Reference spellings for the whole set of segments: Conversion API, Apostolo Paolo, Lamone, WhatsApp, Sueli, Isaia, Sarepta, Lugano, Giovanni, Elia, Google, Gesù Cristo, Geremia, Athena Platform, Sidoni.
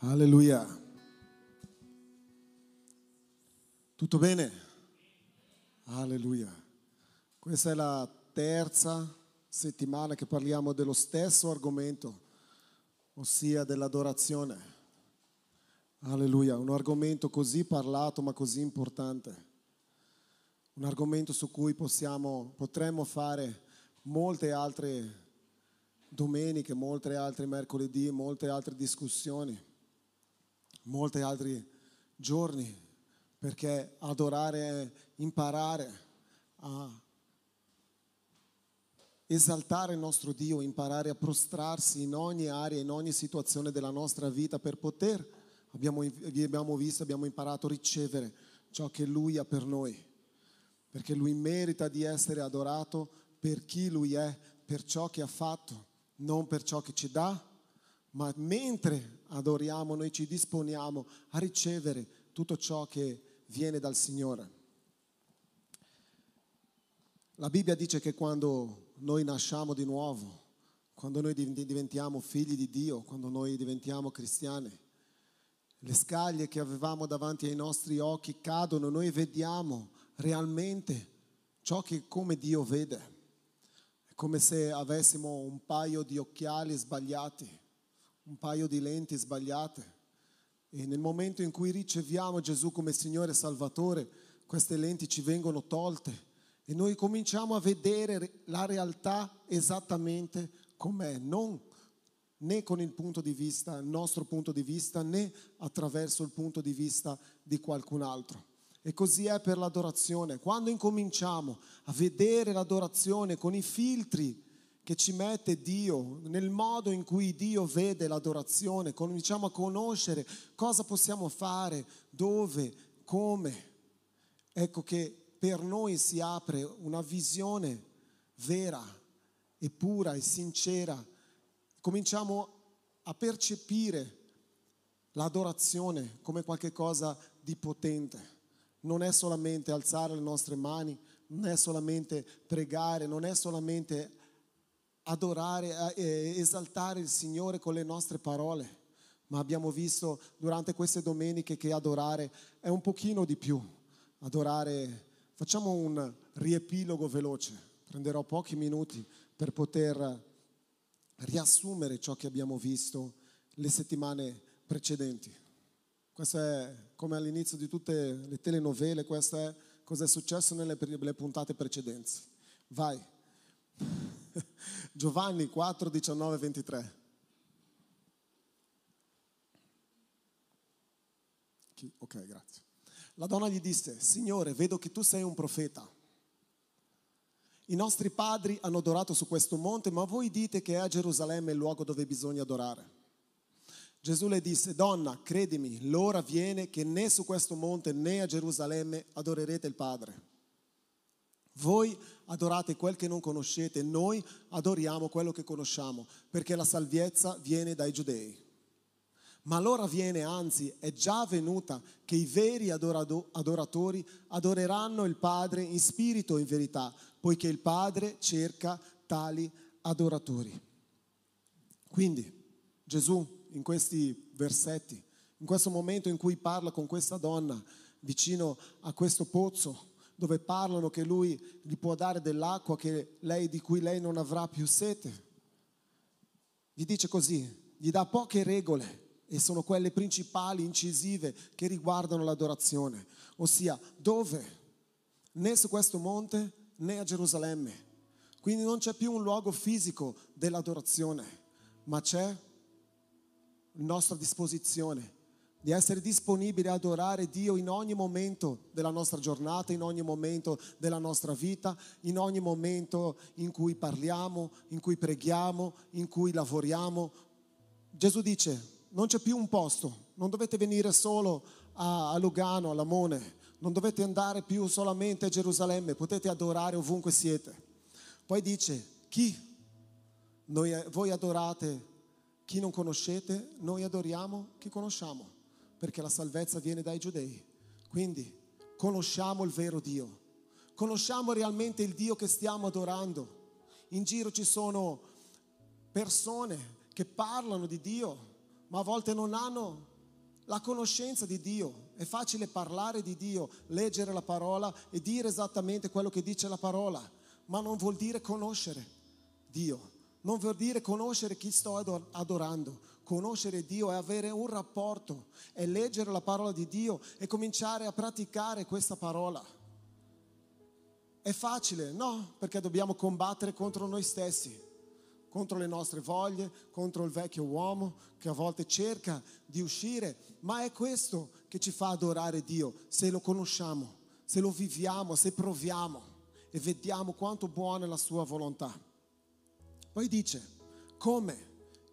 Alleluia. Tutto bene? Alleluia. Questa è la terza settimana che parliamo dello stesso argomento, ossia dell'adorazione. Alleluia. Un argomento così parlato ma così importante. Un argomento su cui potremmo fare molte altre domeniche, molte altre mercoledì, molte altre discussioni, molti altri giorni, perché adorare è imparare a esaltare il nostro Dio, imparare a prostrarsi in ogni area, in ogni situazione della nostra vita per poter, abbiamo imparato a ricevere ciò che Lui ha per noi, perché Lui merita di essere adorato per chi Lui è, per ciò che ha fatto, non per ciò che ci dà, ma mentre adoriamo noi ci disponiamo a ricevere tutto ciò che viene dal Signore. La Bibbia dice che quando noi nasciamo di nuovo, quando noi diventiamo figli di Dio, quando noi diventiamo cristiani, le scaglie che avevamo davanti ai nostri occhi cadono, noi vediamo realmente ciò che come Dio vede. È come se avessimo un paio di occhiali sbagliati, un paio di lenti sbagliate, e nel momento in cui riceviamo Gesù come Signore e Salvatore queste lenti ci vengono tolte e noi cominciamo a vedere la realtà esattamente com'è, non né con il punto di vista, il nostro punto di vista, né attraverso il punto di vista di qualcun altro. E così è per l'adorazione. Quando incominciamo a vedere l'adorazione con i filtri che ci mette Dio, nel modo in cui Dio vede l'adorazione, cominciamo a conoscere cosa possiamo fare, dove, come. Ecco che per noi si apre una visione vera e pura e sincera. Cominciamo a percepire l'adorazione come qualcosa di potente. Non è solamente alzare le nostre mani, non è solamente pregare, non è solamente adorare, esaltare il Signore con le nostre parole, ma abbiamo visto durante queste domeniche che adorare è un pochino di più. Adorare, facciamo un riepilogo veloce, prenderò pochi minuti per poter riassumere ciò che abbiamo visto le settimane precedenti. Questo è come all'inizio di tutte le telenovele, questo è cosa è successo nelle puntate precedenti. Vai. Giovanni 4, 19, 23. Ok, grazie. La donna gli disse: Signore, vedo che tu sei un profeta. I nostri padri hanno adorato su questo monte, ma voi dite che è a Gerusalemme il luogo dove bisogna adorare. Gesù le disse: Donna, credimi, l'ora viene che né su questo monte né a Gerusalemme adorerete il Padre. Voi adorate quel che non conoscete, noi adoriamo quello che conosciamo, perché la salvezza viene dai giudei. Ma l'ora viene, anzi è già venuta, che i veri adoratori adoreranno il Padre in spirito e in verità, poiché il Padre cerca tali adoratori. Quindi Gesù, in questi versetti, in questo momento in cui parla con questa donna vicino a questo pozzo, dove parlano che lui gli può dare dell'acqua di cui lei non avrà più sete. Gli dice così, gli dà poche regole e sono quelle principali, incisive, che riguardano l'adorazione. Ossia, dove? Né su questo monte né a Gerusalemme. Quindi non c'è più un luogo fisico dell'adorazione, ma c'è la nostra disposizione di essere disponibili a adorare Dio in ogni momento della nostra giornata, in ogni momento della nostra vita, in ogni momento in cui parliamo, in cui preghiamo, in cui lavoriamo. Gesù dice: non c'è più un posto, non dovete venire solo a Lugano, a Lamone, non dovete andare più solamente a Gerusalemme, potete adorare ovunque siete. Poi dice: voi adorate chi non conoscete, noi adoriamo chi conosciamo, perché la salvezza viene dai giudei. Quindi conosciamo il vero Dio, conosciamo realmente il Dio che stiamo adorando. In giro ci sono persone che parlano di Dio, ma a volte non hanno la conoscenza di Dio. È facile parlare di Dio, leggere la parola e dire esattamente quello che dice la parola, ma non vuol dire conoscere Dio, non vuol dire conoscere chi sto adorando. Conoscere Dio è avere un rapporto, è leggere la parola di Dio e cominciare a praticare questa parola. È facile? No, perché dobbiamo combattere contro noi stessi, contro le nostre voglie, contro il vecchio uomo che a volte cerca di uscire, ma è questo che ci fa adorare Dio, se lo conosciamo, se lo viviamo, se proviamo e vediamo quanto buona è la sua volontà. Poi dice, come?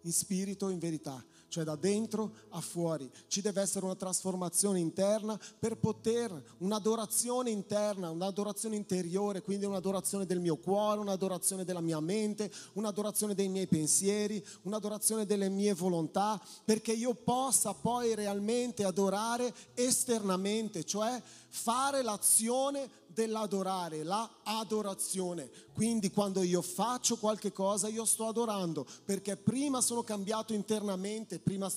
In spirito, in verità, cioè da dentro a fuori. Ci deve essere una trasformazione interna per poter, un'adorazione interna, un'adorazione interiore, quindi un'adorazione del mio cuore, un'adorazione della mia mente, un'adorazione dei miei pensieri, un'adorazione delle mie volontà, perché io possa poi realmente adorare esternamente, cioè fare l'azione dell'adorare, la adorazione. Quindi quando io faccio qualche cosa io sto adorando, perché prima sono cambiato internamente, prima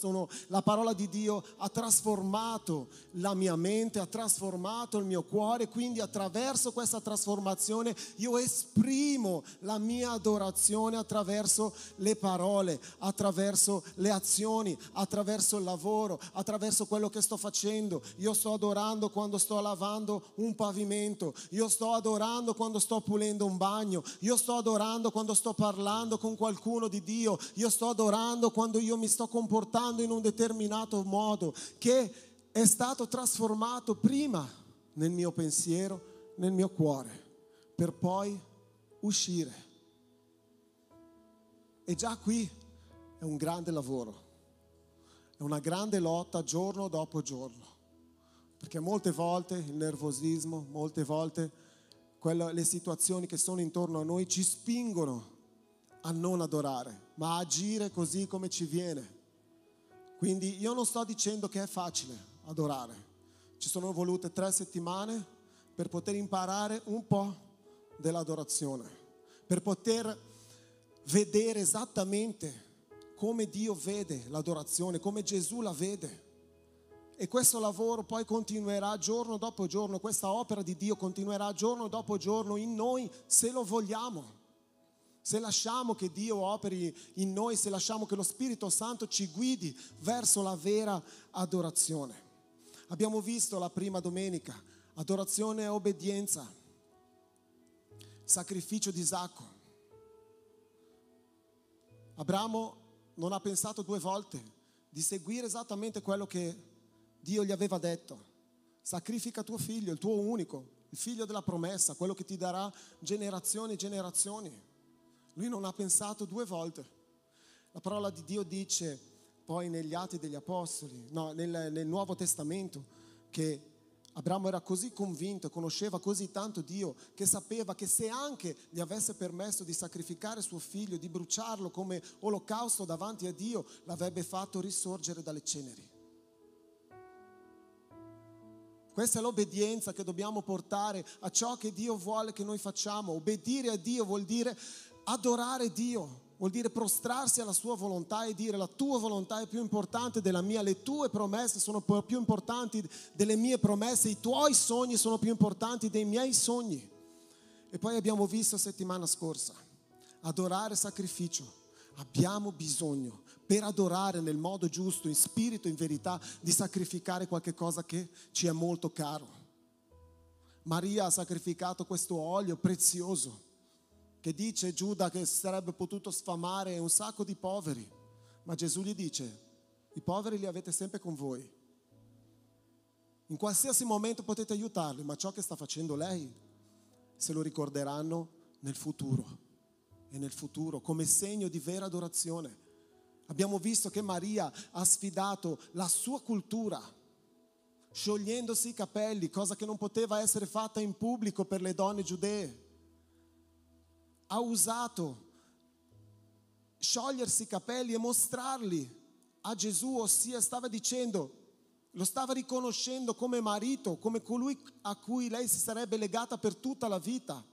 la parola di Dio ha trasformato la mia mente, ha trasformato il mio cuore, quindi attraverso questa trasformazione io esprimo la mia adorazione attraverso le parole, attraverso le azioni, attraverso il lavoro, attraverso quello che sto facendo. Io sto adorando quando sto lavando un pavimento, io sto adorando quando sto pulendo un bagno, io sto adorando quando sto parlando con qualcuno di Dio, io sto adorando quando io mi sto comportando in un determinato modo che è stato trasformato prima nel mio pensiero, nel mio cuore, per poi uscire. E già qui è un grande lavoro, è una grande lotta giorno dopo giorno. Perché molte volte il nervosismo, molte volte le situazioni che sono intorno a noi ci spingono a non adorare, ma a agire così come ci viene. Quindi io non sto dicendo che è facile adorare. Ci sono volute 3 settimane per poter imparare un po' dell'adorazione, per poter vedere esattamente come Dio vede l'adorazione, come Gesù la vede. E questo lavoro poi continuerà giorno dopo giorno, questa opera di Dio continuerà giorno dopo giorno in noi se lo vogliamo. Se lasciamo che Dio operi in noi, se lasciamo che lo Spirito Santo ci guidi verso la vera adorazione. Abbiamo visto la prima domenica, adorazione e obbedienza, sacrificio di Isacco. Abramo non ha pensato 2 volte di seguire esattamente quello che Dio gli aveva detto: sacrifica tuo figlio, il tuo unico, il figlio della promessa, quello che ti darà generazioni e generazioni. Lui non ha pensato 2 volte. La parola di Dio dice poi negli Atti degli Apostoli, nel Nuovo Testamento, che Abramo era così convinto, conosceva così tanto Dio, che sapeva che se anche gli avesse permesso di sacrificare suo figlio, di bruciarlo come olocausto davanti a Dio, l'avrebbe fatto risorgere dalle ceneri. Questa è l'obbedienza che dobbiamo portare a ciò che Dio vuole che noi facciamo. Obbedire a Dio vuol dire adorare Dio, vuol dire prostrarsi alla sua volontà e dire: la tua volontà è più importante della mia, le tue promesse sono più importanti delle mie promesse, i tuoi sogni sono più importanti dei miei sogni. E poi abbiamo visto settimana scorsa, adorare sacrificio. Abbiamo bisogno, per adorare nel modo giusto, in spirito, in verità, di sacrificare qualche cosa che ci è molto caro. Maria ha sacrificato questo olio prezioso, che dice Giuda che sarebbe potuto sfamare un sacco di poveri, ma Gesù gli dice: i poveri li avete sempre con voi, in qualsiasi momento potete aiutarli, ma ciò che sta facendo lei se lo ricorderanno nel futuro, e nel futuro come segno di vera adorazione. Abbiamo visto che Maria ha sfidato la sua cultura, sciogliendosi i capelli, cosa che non poteva essere fatta in pubblico per le donne giudee. Ha usato sciogliersi i capelli e mostrarli a Gesù, ossia stava dicendo, lo stava riconoscendo come marito, come colui a cui lei si sarebbe legata per tutta la vita.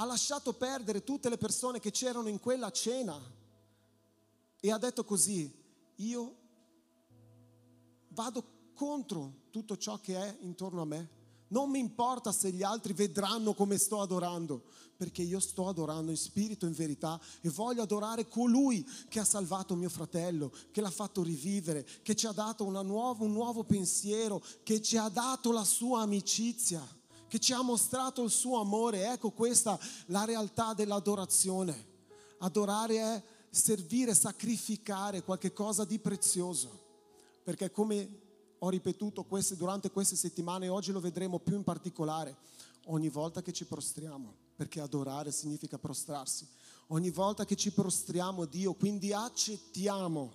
Ha lasciato perdere tutte le persone che c'erano in quella cena e ha detto così: io vado contro tutto ciò che è intorno a me. Non mi importa se gli altri vedranno come sto adorando, perché io sto adorando in spirito, in verità, e voglio adorare colui che ha salvato mio fratello, che l'ha fatto rivivere, che ci ha dato un nuovo pensiero, che ci ha dato la sua amicizia, che ci ha mostrato il suo amore. Ecco questa la realtà dell'adorazione. Adorare è servire, sacrificare qualche cosa di prezioso, perché come ho ripetuto durante queste settimane, e oggi lo vedremo più in particolare, ogni volta che ci prostriamo, perché adorare significa prostrarsi, ogni volta che ci prostriamo Dio, quindi accettiamo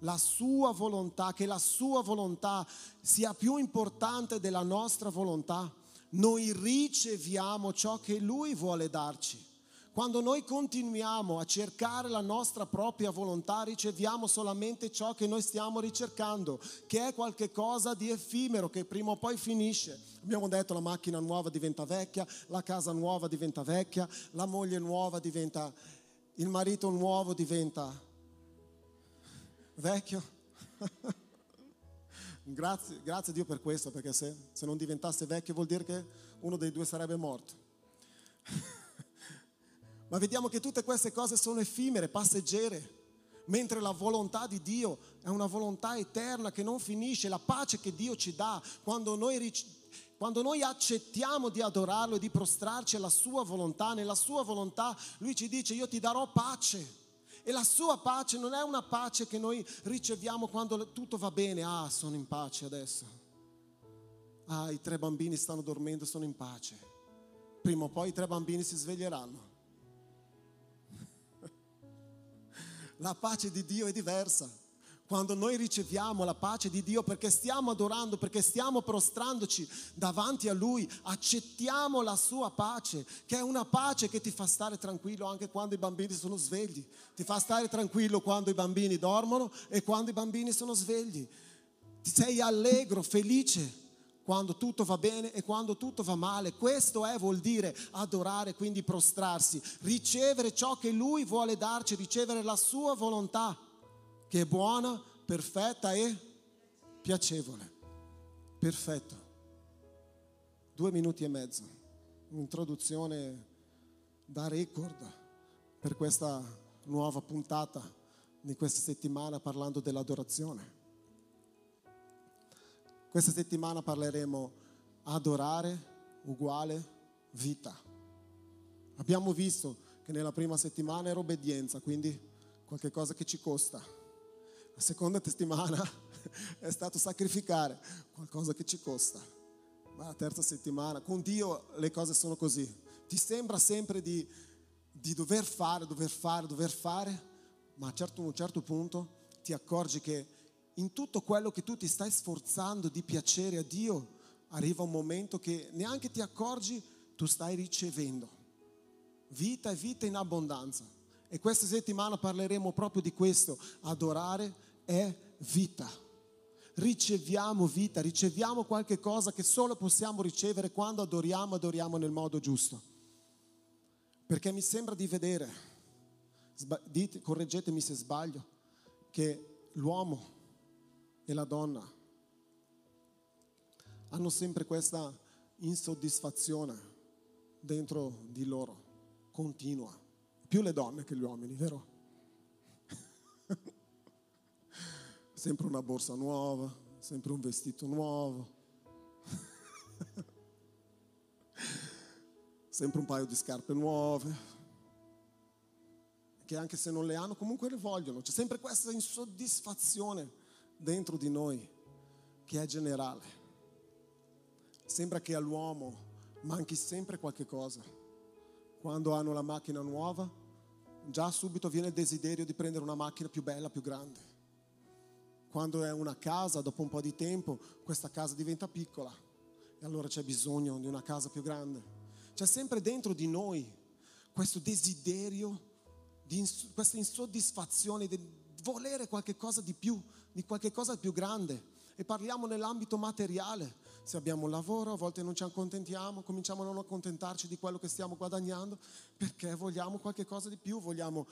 la sua volontà, che la sua volontà sia più importante della nostra volontà, noi riceviamo ciò che Lui vuole darci. Quando noi continuiamo a cercare la nostra propria volontà, riceviamo solamente ciò che noi stiamo ricercando, che è qualche cosa di effimero che prima o poi finisce. Abbiamo detto: la macchina nuova diventa vecchia, la casa nuova diventa vecchia, la moglie nuova diventa, il marito nuovo diventa vecchio. Grazie a Dio per questo, perché se non diventasse vecchio vuol dire che uno dei due sarebbe morto. Ma vediamo che tutte queste cose sono effimere, passeggere, mentre la volontà di Dio è una volontà eterna che non finisce. La pace che Dio ci dà quando noi accettiamo di adorarlo e di prostrarci alla sua volontà, nella sua volontà Lui ci dice: io ti darò pace. E la sua pace non è una pace che noi riceviamo quando tutto va bene. Ah, sono in pace adesso. Ah, i 3 bambini stanno dormendo, sono in pace. Prima o poi i 3 bambini si sveglieranno. La pace di Dio è diversa. Quando noi riceviamo la pace di Dio perché stiamo adorando, perché stiamo prostrandoci davanti a Lui, accettiamo la sua pace, che è una pace che ti fa stare tranquillo anche quando i bambini sono svegli, ti fa stare tranquillo quando i bambini dormono e quando i bambini sono svegli. Sei allegro, felice quando tutto va bene e quando tutto va male. Questo vuol dire adorare, quindi prostrarsi, ricevere ciò che Lui vuole darci, ricevere la sua volontà, che è buona, perfetta e piacevole. Perfetto. 2 minuti e mezzo. Un'introduzione da record per questa nuova puntata di questa settimana parlando dell'adorazione. Questa settimana parleremo adorare uguale vita. Abbiamo visto che nella prima settimana era obbedienza, quindi qualche cosa che ci costa. La seconda settimana è stato sacrificare, qualcosa che ci costa. Ma la terza settimana, con Dio le cose sono così. Ti sembra sempre di dover fare, ma a un certo punto ti accorgi che in tutto quello che tu ti stai sforzando di piacere a Dio, arriva un momento che neanche ti accorgi, tu stai ricevendo vita e vita in abbondanza. E questa settimana parleremo proprio di questo: adorare è vita. Riceviamo vita, riceviamo qualche cosa che solo possiamo ricevere quando adoriamo nel modo giusto. Perché mi sembra di vedere, correggetemi se sbaglio, che l'uomo e la donna hanno sempre questa insoddisfazione dentro di loro, continua, più le donne che gli uomini, vero? Sempre una borsa nuova, sempre un vestito nuovo, sempre un paio di scarpe nuove, che anche se non le hanno comunque le vogliono. C'è sempre questa insoddisfazione dentro di noi, che è generale. Sembra che all'uomo manchi sempre qualche cosa. Quando hanno la macchina nuova, già subito viene il desiderio di prendere una macchina più bella, più grande. Quando è una casa, dopo un po' di tempo, questa casa diventa piccola e allora c'è bisogno di una casa più grande. C'è sempre dentro di noi questo desiderio, questa insoddisfazione di volere qualche cosa di più, di qualche cosa più grande. E parliamo nell'ambito materiale. se abbiamo un lavoro, a volte non ci accontentiamo, cominciamo a non accontentarci di quello che stiamo guadagnando perché vogliamo qualche cosa di più, vogliamo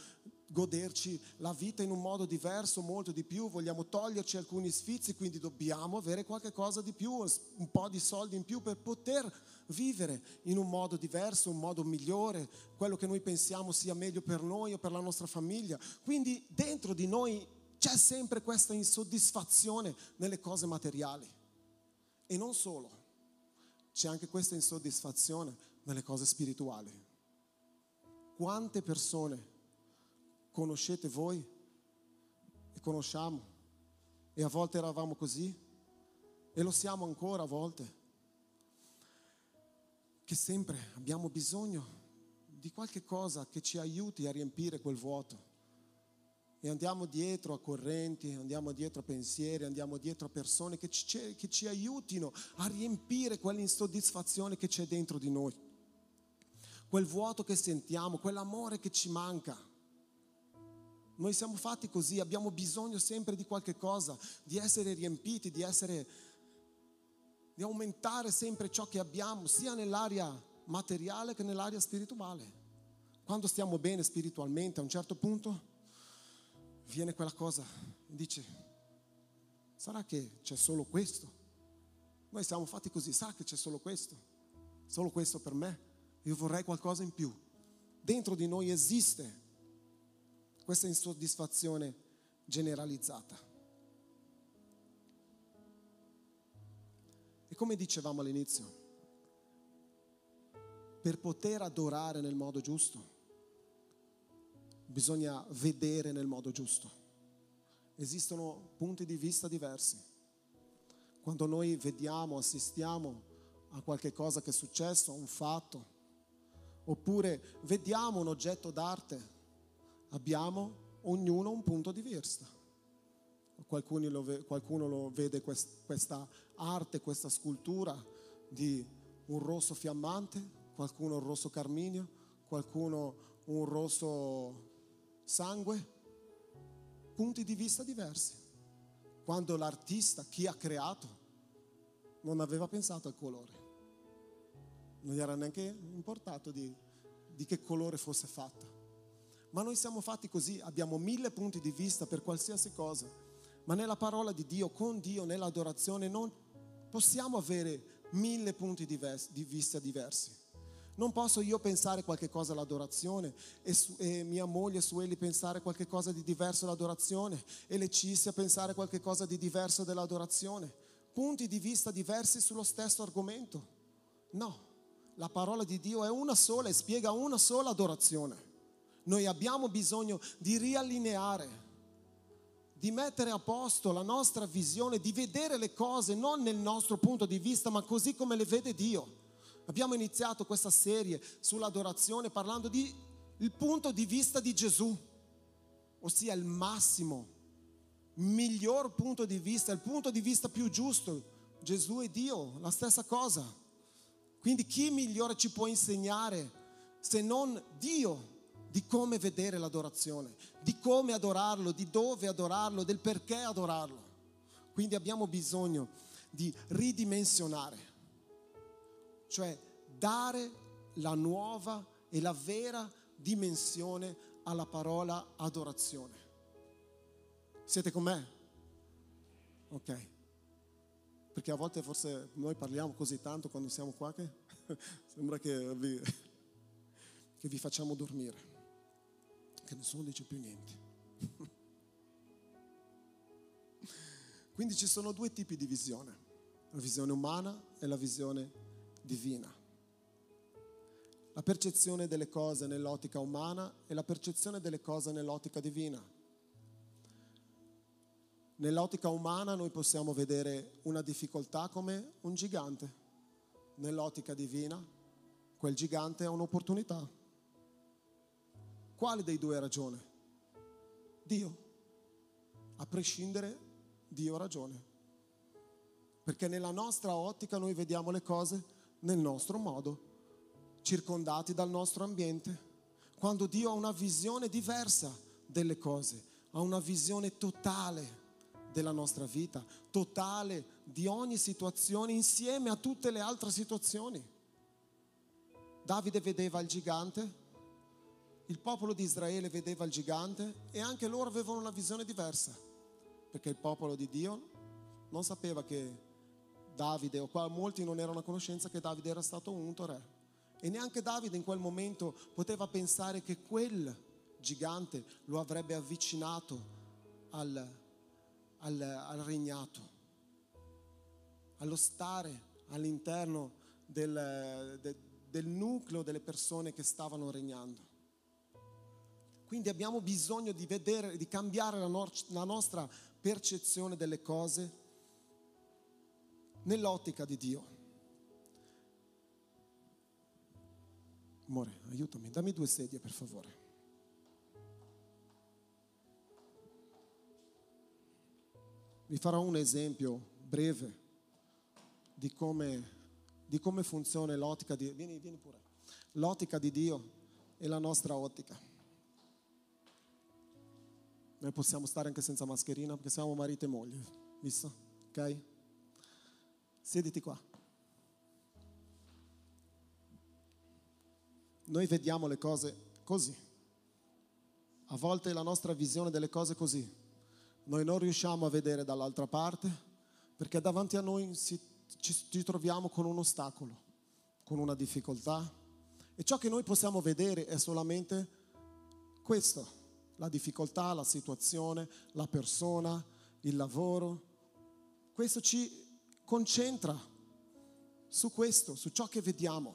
goderci la vita in un modo diverso, molto di più, vogliamo toglierci alcuni sfizi, quindi dobbiamo avere qualche cosa di più, un po' di soldi in più per poter vivere in un modo diverso, un modo migliore, quello che noi pensiamo sia meglio per noi o per la nostra famiglia. Quindi dentro di noi c'è sempre questa insoddisfazione nelle cose materiali. E non solo, c'è anche questa insoddisfazione nelle cose spirituali. Quante persone conoscete voi e conosciamo, e a volte eravamo così e lo siamo ancora a volte, che sempre abbiamo bisogno di qualche cosa che ci aiuti a riempire quel vuoto. E andiamo dietro a correnti, andiamo dietro a pensieri, andiamo dietro a persone che ci aiutino a riempire quell'insoddisfazione che c'è dentro di noi, quel vuoto che sentiamo, quell'amore che ci manca. Noi siamo fatti così, abbiamo bisogno sempre di qualche cosa, di essere riempiti, di aumentare sempre ciò che abbiamo, sia nell'area materiale che nell'area spirituale. Quando stiamo bene spiritualmente, a un certo punto viene quella cosa e dice: sarà che c'è solo questo? Noi siamo fatti così, sarà che c'è solo questo per me? Io vorrei qualcosa in più. Dentro di noi esiste questa insoddisfazione generalizzata. E come dicevamo all'inizio, per poter adorare nel modo giusto bisogna vedere nel modo giusto. Esistono punti di vista diversi. Quando noi vediamo, assistiamo a qualche cosa che è successo, a un fatto, oppure vediamo un oggetto d'arte, abbiamo ognuno un punto di vista. Qualcuno lo vede questa arte, questa scultura di un rosso fiammante, qualcuno un rosso carminio, qualcuno un rosso sangue, punti di vista diversi. Quando l'artista, chi ha creato, non aveva pensato al colore, non gli era neanche importato di che colore fosse fatta. Ma noi siamo fatti così, abbiamo 1000 punti di vista per qualsiasi cosa. Ma nella parola di Dio, con Dio, nell'adorazione non possiamo avere 1000 punti di vista diversi. Non posso io pensare qualche cosa all'adorazione e mia moglie Sueli pensare qualche cosa di diverso all'adorazione e Lecisia pensare qualche cosa di diverso dell'adorazione. Punti di vista diversi sullo stesso argomento. No, la parola di Dio è una sola e spiega una sola adorazione. Noi abbiamo bisogno di riallineare, di mettere a posto la nostra visione, di vedere le cose non nel nostro punto di vista ma così come le vede Dio. Abbiamo iniziato questa serie sull'adorazione parlando del punto di vista di Gesù, ossia il massimo, miglior punto di vista, il punto di vista più giusto. Gesù e Dio, la stessa cosa. Quindi chi migliore ci può insegnare se non Dio di come vedere l'adorazione, di come adorarlo, di dove adorarlo, del perché adorarlo. Quindi abbiamo bisogno di ridimensionare, cioè dare la nuova e la vera dimensione alla parola adorazione. Siete con me? Ok. Perché a volte forse noi parliamo così tanto quando siamo qua che sembra che vi facciamo dormire, che nessuno dice più niente. Quindi ci sono due tipi di visione, la visione umana e la visione divina. La percezione delle cose nell'ottica umana e la percezione delle cose nell'ottica divina. Nell'ottica umana noi possiamo vedere una difficoltà come un gigante, nell'ottica divina quel gigante è un'opportunità. Quale dei due ha ragione? Dio. A prescindere, Dio ha ragione, perché nella nostra ottica noi vediamo le cose nel nostro modo, circondati dal nostro ambiente, quando Dio ha una visione diversa delle cose, ha una visione totale della nostra vita, totale, di ogni situazione, insieme a tutte le altre situazioni. Davide vedeva il gigante, il popolo di Israele vedeva il gigante e anche loro avevano una visione diversa, perché il popolo di Dio non sapeva che Davide, o molti non erano a conoscenza che Davide era stato unto re, e neanche Davide in quel momento poteva pensare che quel gigante lo avrebbe avvicinato al regnato, allo stare all'interno del nucleo delle persone che stavano regnando. Quindi abbiamo bisogno di vedere, di cambiare la nostra percezione delle cose nell'ottica di Dio. Amore, aiutami, dammi 2 sedie per favore. Vi farò un esempio breve di come funziona l'ottica di Dio. Vieni pure. L'ottica di Dio e la nostra ottica. Noi possiamo stare anche senza mascherina perché siamo marito e moglie, visto? Ok? Siediti qua. Noi vediamo le cose così. A volte la nostra visione delle cose è così. Noi non riusciamo a vedere dall'altra parte perché davanti a noi ci troviamo con un ostacolo, con una difficoltà, e ciò che noi possiamo vedere è solamente questo. La difficoltà, la situazione, la persona, il lavoro. Questo ci concentra su questo, su ciò che vediamo.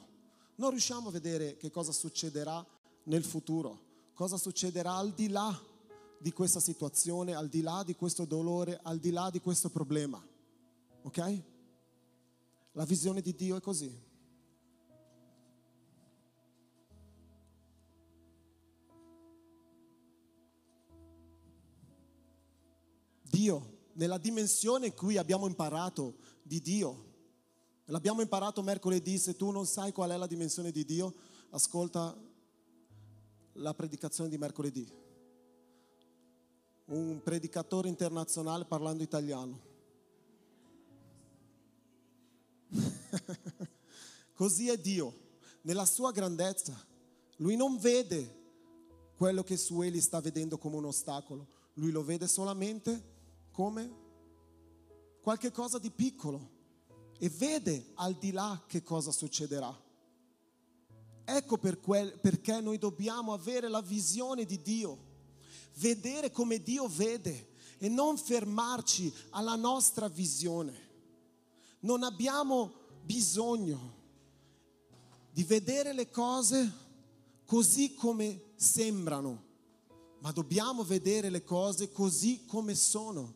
Non riusciamo a vedere che cosa succederà nel futuro, cosa succederà al di là di questa situazione, al di là di questo dolore, al di là di questo problema. Ok? La visione di Dio è così. Dio, nella dimensione in cui abbiamo imparato di Dio, l'abbiamo imparato mercoledì. Se tu non sai qual è la dimensione di Dio, ascolta la predicazione di mercoledì. Un predicatore internazionale parlando italiano. Così è Dio, nella sua grandezza. Lui non vede quello che su egli sta vedendo come un ostacolo, lui lo vede solamente come qualche cosa di piccolo e vede al di là che cosa succederà. Ecco perché noi dobbiamo avere la visione di Dio, vedere come Dio vede e non fermarci alla nostra visione. Non abbiamo bisogno di vedere le cose così come sembrano, ma dobbiamo vedere le cose così come sono.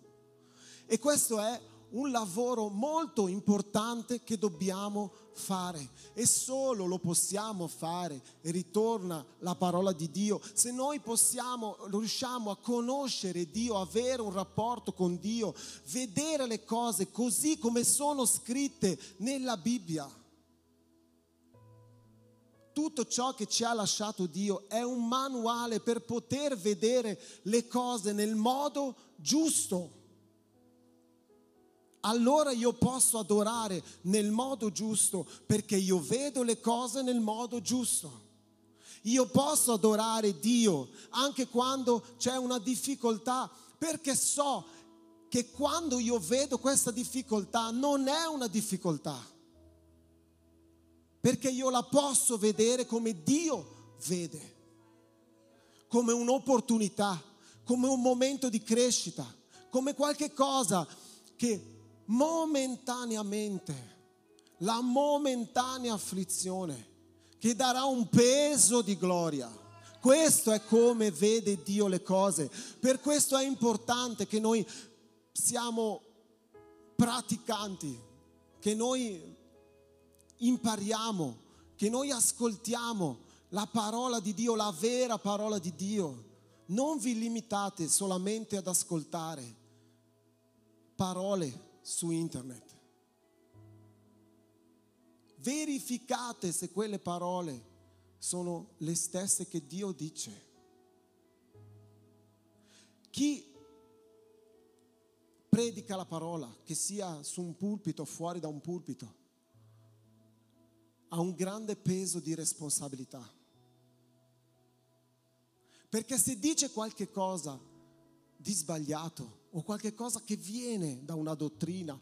E questo è un lavoro molto importante che dobbiamo fare e solo lo possiamo fare, e ritorna la parola di Dio, se noi riusciamo a conoscere Dio, avere un rapporto con Dio, vedere le cose così come sono scritte nella Bibbia. Tutto ciò che ci ha lasciato Dio è un manuale per poter vedere le cose nel modo giusto. Allora io posso adorare nel modo giusto perché io vedo le cose nel modo giusto. Io posso adorare Dio anche quando c'è una difficoltà, perché so che quando io vedo questa difficoltà non è una difficoltà, perché io la posso vedere come Dio vede, come un'opportunità, come un momento di crescita, come qualche cosa che momentaneamente, la momentanea afflizione che darà un peso di gloria. Questo è come vede Dio le cose. Per questo è importante che noi siamo praticanti, che noi impariamo, che noi ascoltiamo la parola di Dio, la vera parola di Dio. Non vi limitate solamente ad ascoltare parole su internet. Verificate se quelle parole sono le stesse che Dio dice. Chi predica la parola, che sia su un pulpito o fuori da un pulpito, ha un grande peso di responsabilità. Perché se dice qualche cosa di sbagliato o qualche cosa che viene da una dottrina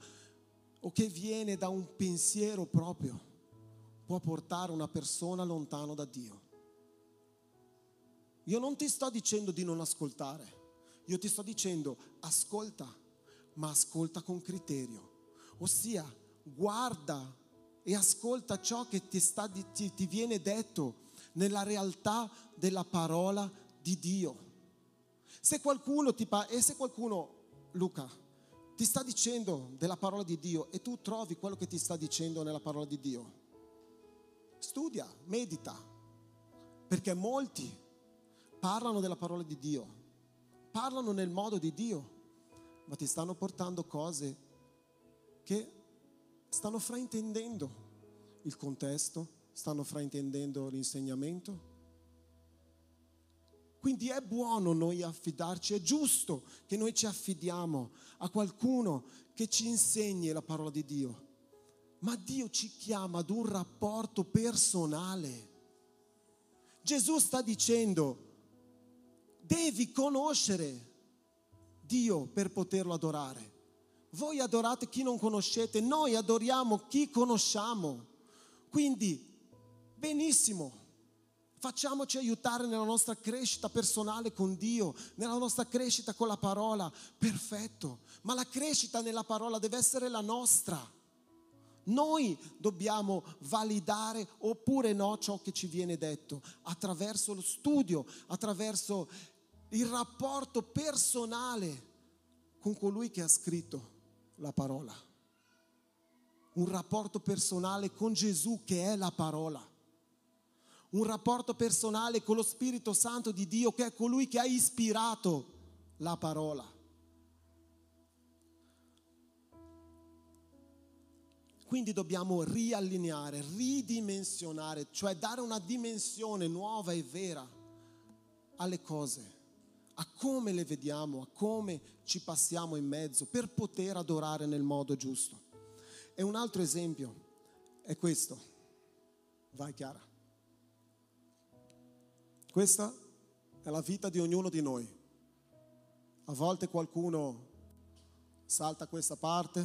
o che viene da un pensiero proprio, può portare una persona lontano da Dio. Io non ti sto dicendo di non ascoltare, io ti sto dicendo ascolta, ma ascolta con criterio, ossia guarda e ascolta ciò che ti viene detto nella realtà della parola di Dio. Se qualcuno Luca, ti sta dicendo della parola di Dio e tu trovi quello che ti sta dicendo nella parola di Dio, studia, medita, perché molti parlano della parola di Dio, parlano nel modo di Dio, ma ti stanno portando cose che stanno fraintendendo il contesto, stanno fraintendendo l'insegnamento. Quindi è buono noi affidarci, è giusto che noi ci affidiamo a qualcuno che ci insegni la parola di Dio, ma Dio ci chiama ad un rapporto personale. Gesù sta dicendo: devi conoscere Dio per poterlo adorare. Voi adorate chi non conoscete, noi adoriamo chi conosciamo. Quindi, benissimo, facciamoci aiutare nella nostra crescita personale con Dio, nella nostra crescita con la parola, perfetto. Ma la crescita nella parola deve essere la nostra. Noi dobbiamo validare oppure no ciò che ci viene detto attraverso lo studio, attraverso il rapporto personale con colui che ha scritto la parola. Un rapporto personale con Gesù, che è la parola. Un rapporto personale con lo Spirito Santo di Dio, che è colui che ha ispirato la parola. Quindi dobbiamo riallineare, ridimensionare, cioè dare una dimensione nuova e vera alle cose, a come le vediamo, a come ci passiamo in mezzo per poter adorare nel modo giusto. E un altro esempio è questo. Vai Chiara. Questa è la vita di ognuno di noi. A volte qualcuno salta questa parte,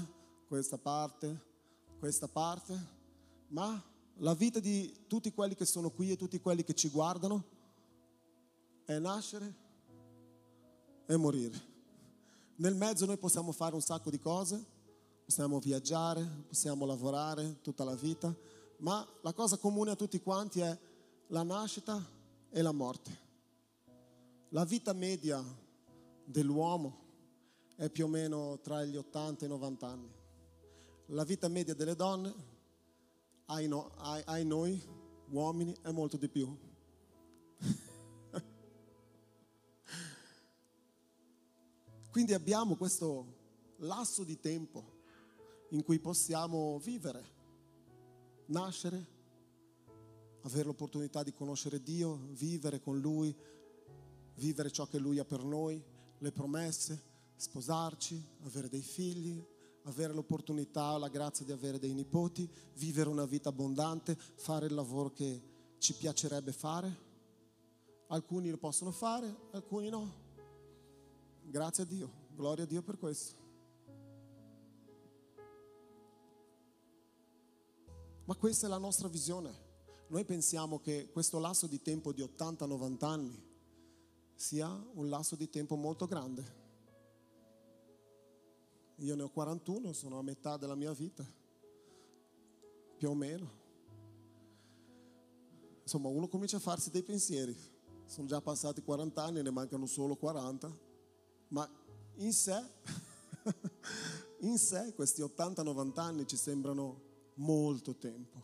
ma la vita di tutti quelli che sono qui e tutti quelli che ci guardano è nascere e morire. Nel mezzo noi possiamo fare un sacco di cose, possiamo viaggiare, possiamo lavorare tutta la vita, ma la cosa comune a tutti quanti è la nascita e la morte. La vita media dell'uomo è più o meno tra gli 80 e i 90 anni. La vita media delle donne, ai noi uomini, è molto di più. Quindi abbiamo questo lasso di tempo in cui possiamo vivere, nascere, avere l'opportunità di conoscere Dio, vivere con Lui, vivere ciò che Lui ha per noi, le promesse, sposarci, avere dei figli, avere l'opportunità o la grazia di avere dei nipoti, vivere una vita abbondante, fare il lavoro che ci piacerebbe fare. Alcuni lo possono fare, alcuni no. Grazie a Dio, gloria a Dio per questo. Ma questa è la nostra visione. Noi pensiamo che questo lasso di tempo di 80-90 anni sia un lasso di tempo molto grande. Io ne ho 41, sono a metà della mia vita, più o meno. Insomma, uno comincia a farsi dei pensieri. Sono già passati 40 anni, ne mancano solo 40, ma in sé questi 80-90 anni ci sembrano molto tempo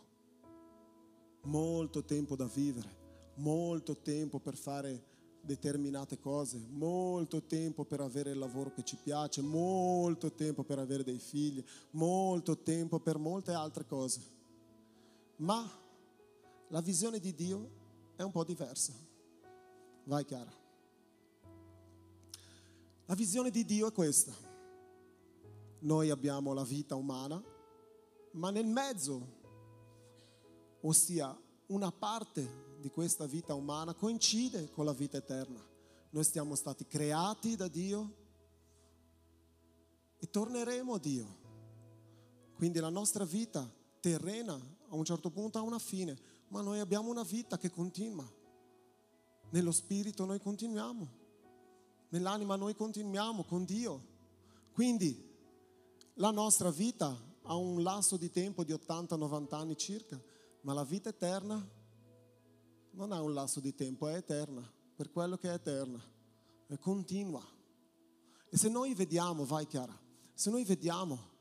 da vivere, molto tempo per fare determinate cose, molto tempo per avere il lavoro che ci piace, molto tempo per avere dei figli, molto tempo per molte altre cose. Ma la visione di Dio è un po' diversa. Vai Chiara. La visione di Dio è questa: Noi abbiamo la vita umana, ma nel mezzo, ossia una parte di questa vita umana coincide con la vita eterna. Noi siamo stati creati da Dio e torneremo a Dio. Quindi la nostra vita terrena a un certo punto ha una fine, ma noi abbiamo una vita che continua. Nello spirito noi continuiamo, nell'anima noi continuiamo con Dio. Quindi la nostra vita ha un lasso di tempo di 80-90 anni circa, ma la vita eterna non ha un lasso di tempo, è eterna, per quello che è eterna, è continua. E se noi vediamo, vai Chiara, se noi vediamo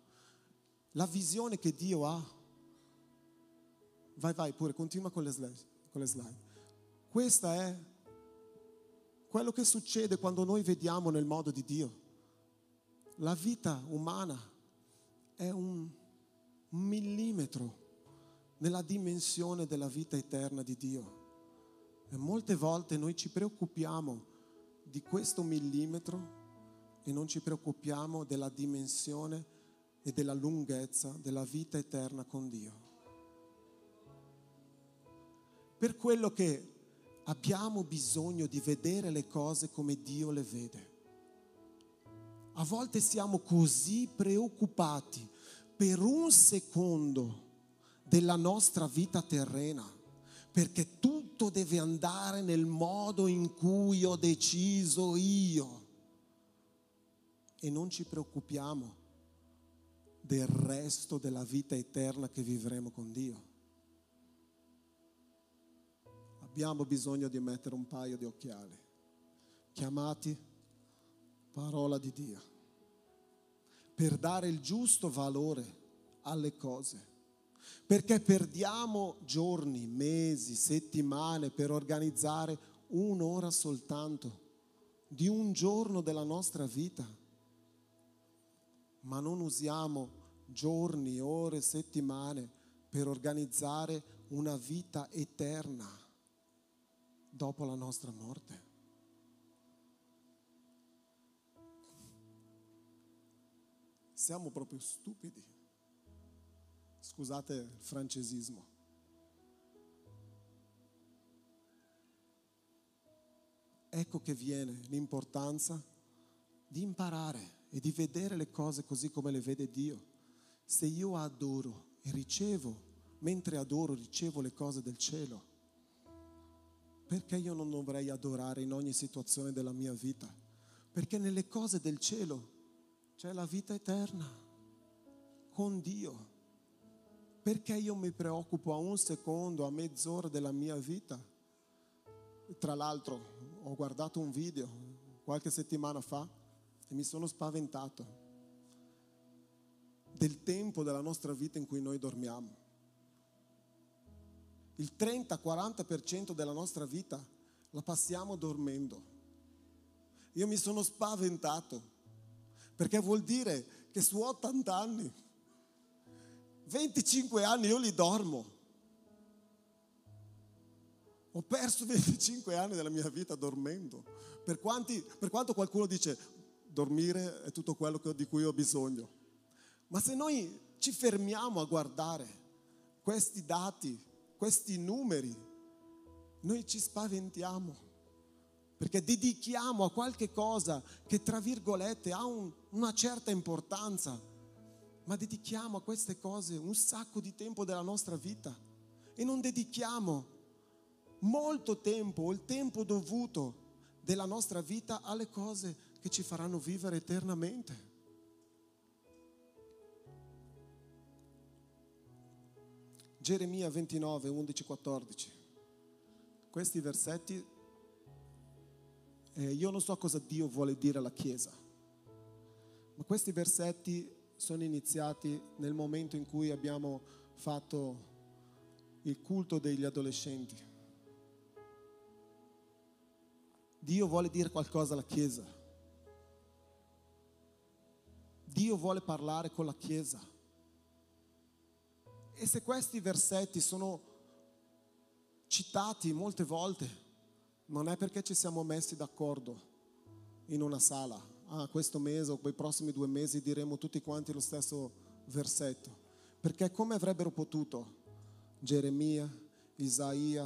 la visione che Dio ha, vai pure, continua con le slide. Questa è quello che succede quando noi vediamo nel modo di Dio. La vita umana è un millimetro nella dimensione della vita eterna di Dio. E molte volte noi ci preoccupiamo di questo millimetro e non ci preoccupiamo della dimensione e della lunghezza della vita eterna con Dio. Per quello che abbiamo bisogno di vedere le cose come Dio le vede. A volte siamo così preoccupati per un secondo della nostra vita terrena, perché tutto deve andare nel modo in cui ho deciso io. E non ci preoccupiamo del resto della vita eterna che vivremo con Dio. Abbiamo bisogno di mettere un paio di occhiali, chiamati parola di Dio, per dare il giusto valore alle cose. Perché perdiamo giorni, mesi, settimane per organizzare un'ora soltanto di un giorno della nostra vita, ma non usiamo giorni, ore, settimane per organizzare una vita eterna dopo la nostra morte. Siamo proprio stupidi. Scusate il francesismo. Ecco che viene l'importanza di imparare e di vedere le cose così come le vede Dio. Se io adoro e ricevo, mentre adoro ricevo le cose del cielo, perché io non dovrei adorare in ogni situazione della mia vita? Perché nelle cose del cielo c'è la vita eterna con Dio. Perché io mi preoccupo a un secondo, a mezz'ora della mia vita? Tra l'altro ho guardato un video qualche settimana fa e mi sono spaventato del tempo della nostra vita in cui noi dormiamo. Il 30-40% della nostra vita la passiamo dormendo. Io mi sono spaventato, perché vuol dire che su 80 anni 25 anni io li dormo. Ho perso 25 anni della mia vita dormendo. Per quanto qualcuno dice dormire è tutto quello di cui ho bisogno, ma se noi ci fermiamo a guardare questi dati, questi numeri, noi ci spaventiamo, perché dedichiamo a qualche cosa che tra virgolette ha una certa importanza, ma dedichiamo a queste cose un sacco di tempo della nostra vita e non dedichiamo molto tempo, il tempo dovuto della nostra vita, alle cose che ci faranno vivere eternamente. Geremia 29, 11, 14. Questi versetti, io non so cosa Dio vuole dire alla Chiesa, ma questi versetti sono iniziati nel momento in cui abbiamo fatto il culto degli adolescenti. Dio vuole dire qualcosa alla Chiesa. Dio vuole parlare con la Chiesa. E se questi versetti sono citati molte volte, non è perché ci siamo messi d'accordo in una sala questo mese o quei prossimi 2 mesi diremo tutti quanti lo stesso versetto, perché come avrebbero potuto Geremia, Isaia,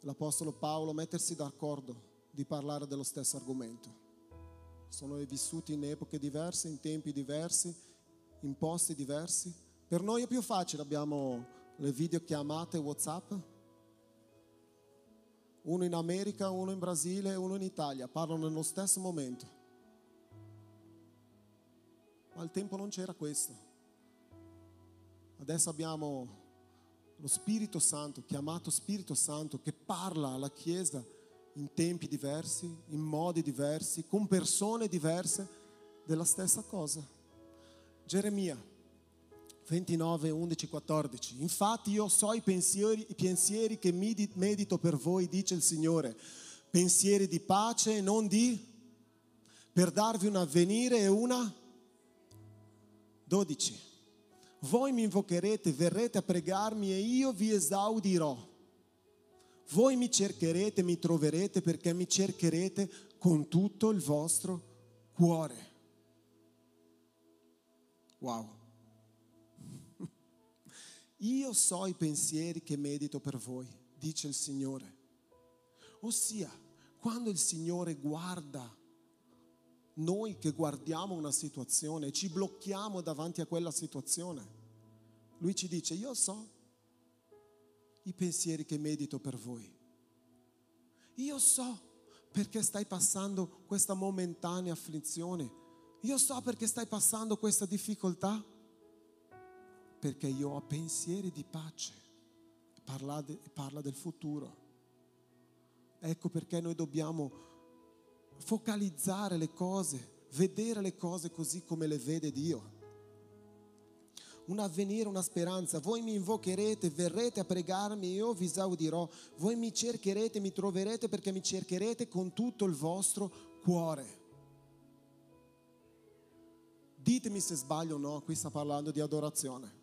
l'Apostolo Paolo mettersi d'accordo di parlare dello stesso argomento? Sono vissuti in epoche diverse, in tempi diversi, in posti diversi. Per noi è più facile, abbiamo le videochiamate WhatsApp, uno in America, uno in Brasile, uno in Italia, parlano nello stesso momento. Ma al tempo non c'era questo. Adesso abbiamo lo Spirito Santo, chiamato Spirito Santo, che parla alla Chiesa in tempi diversi, in modi diversi, con persone diverse della stessa cosa. Geremia 29, 11, 14. Infatti io so i pensieri che mi medito per voi, dice il Signore, pensieri di pace e non di, per darvi un avvenire e una. 12. Voi mi invocherete, verrete a pregarmi e io vi esaudirò. Voi mi cercherete, mi troverete, perché mi cercherete con tutto il vostro cuore. Wow. Io so i pensieri che medito per voi, dice il Signore. Ossia, quando il Signore guarda noi che guardiamo una situazione e ci blocchiamo davanti a quella situazione, Lui ci dice: io so i pensieri che medito per voi, io so perché stai passando questa momentanea afflizione, io so perché stai passando questa difficoltà, perché io ho pensieri di pace. Parla del futuro. Ecco perché noi dobbiamo focalizzare le cose, vedere le cose così come le vede Dio. Un avvenire, una speranza. Voi mi invocherete, verrete a pregarmi, io vi esaudirò. Voi mi cercherete, mi troverete, perché mi cercherete con tutto il vostro cuore. Ditemi se sbaglio o no, qui sta parlando di adorazione.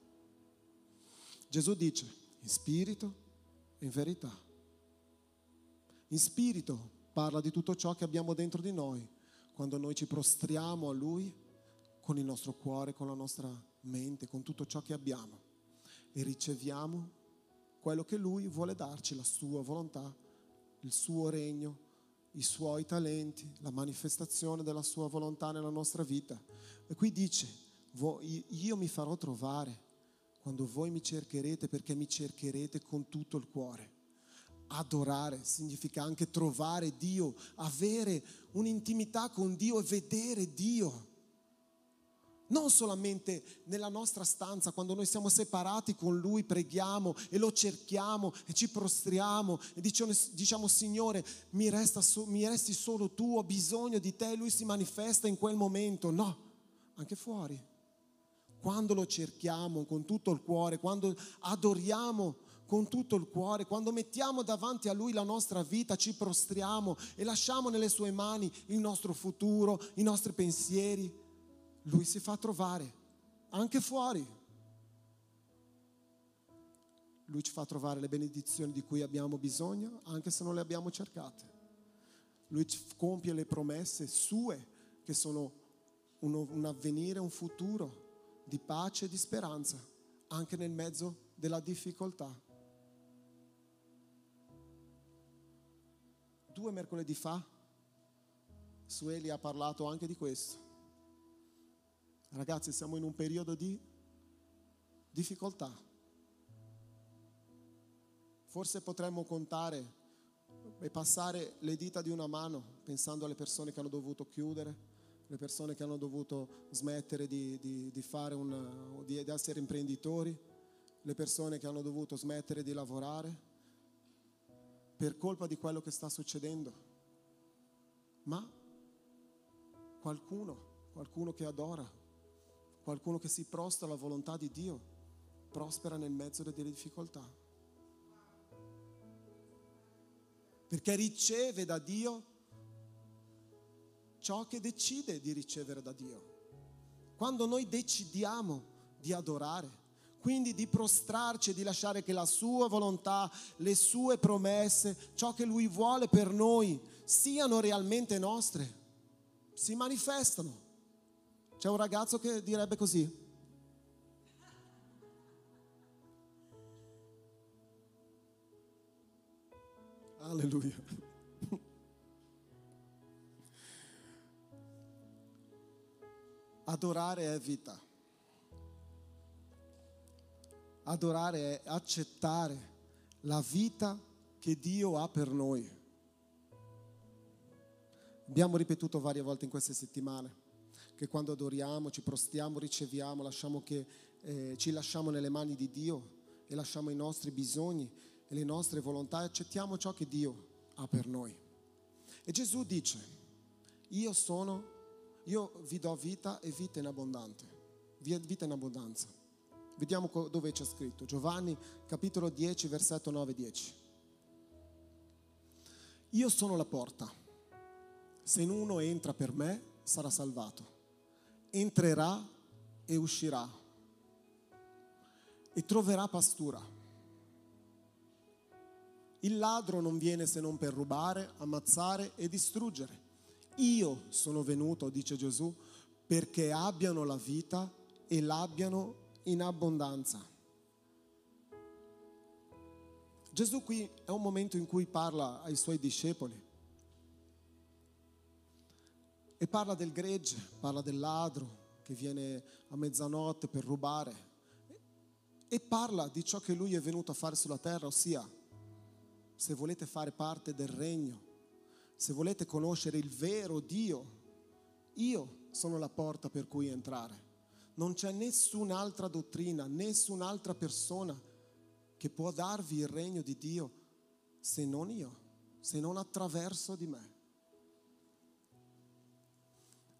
Gesù dice: in spirito e in verità. In spirito parla di tutto ciò che abbiamo dentro di noi, quando noi ci prostriamo a Lui con il nostro cuore, con la nostra mente, con tutto ciò che abbiamo, e riceviamo quello che Lui vuole darci, la sua volontà, il suo regno, i suoi talenti, la manifestazione della sua volontà nella nostra vita. E qui dice: io mi farò trovare quando voi mi cercherete, perché mi cercherete con tutto il cuore. Adorare significa anche trovare Dio, avere un'intimità con Dio e vedere Dio. Non solamente nella nostra stanza, quando noi siamo separati con Lui, preghiamo e lo cerchiamo e ci prostriamo e diciamo: Signore, mi resti solo Tu, ho bisogno di Te, e Lui si manifesta in quel momento. No, anche fuori. Quando lo cerchiamo con tutto il cuore, quando adoriamo con tutto il cuore, quando mettiamo davanti a Lui la nostra vita, ci prostriamo e lasciamo nelle Sue mani il nostro futuro, i nostri pensieri, Lui si fa trovare, anche fuori. Lui ci fa trovare le benedizioni di cui abbiamo bisogno, anche se non le abbiamo cercate. Lui compie le promesse sue, che sono un avvenire, un futuro di pace e di speranza, anche nel mezzo della difficoltà. 2 mercoledì fa, su Elia ha parlato anche di questo. Ragazzi, siamo in un periodo di difficoltà. Forse potremmo contare e passare le dita di una mano, pensando alle persone che hanno dovuto chiudere, le persone che hanno dovuto smettere di essere imprenditori, le persone che hanno dovuto smettere di lavorare per colpa di quello che sta succedendo. Ma qualcuno che adora, qualcuno che si prostra alla volontà di Dio, prospera nel mezzo delle difficoltà, perché riceve da Dio ciò che decide di ricevere da Dio. Quando noi decidiamo di adorare, quindi di prostrarci e di lasciare che la sua volontà, le sue promesse, ciò che Lui vuole per noi siano realmente nostre, si manifestano. C'è un ragazzo che direbbe così: alleluia. Adorare è vita. Adorare è accettare la vita che Dio ha per noi. Abbiamo ripetuto varie volte in queste settimane che quando adoriamo, ci prostiamo, riceviamo, lasciamo che, ci lasciamo nelle mani di Dio e lasciamo i nostri bisogni e le nostre volontà e accettiamo ciò che Dio ha per noi. E Gesù dice: io vi do vita e vita in abbondante, vita in abbondanza. Vediamo dove c'è scritto. Giovanni capitolo 10 versetto 9-10. Io sono la porta. Se uno entra per me sarà salvato. Entrerà e uscirà e troverà pastura. Il ladro non viene se non per rubare, ammazzare e distruggere. Io sono venuto, dice Gesù, perché abbiano la vita e l'abbiano in abbondanza. Gesù qui è un momento in cui parla ai suoi discepoli e parla del gregge, parla del ladro che viene a mezzanotte per rubare e parla di ciò che lui è venuto a fare sulla terra, ossia: se volete fare parte del regno, se volete conoscere il vero Dio, io sono la porta per cui entrare. Non c'è nessun'altra dottrina, nessun'altra persona che può darvi il regno di Dio se non io, se non attraverso di me.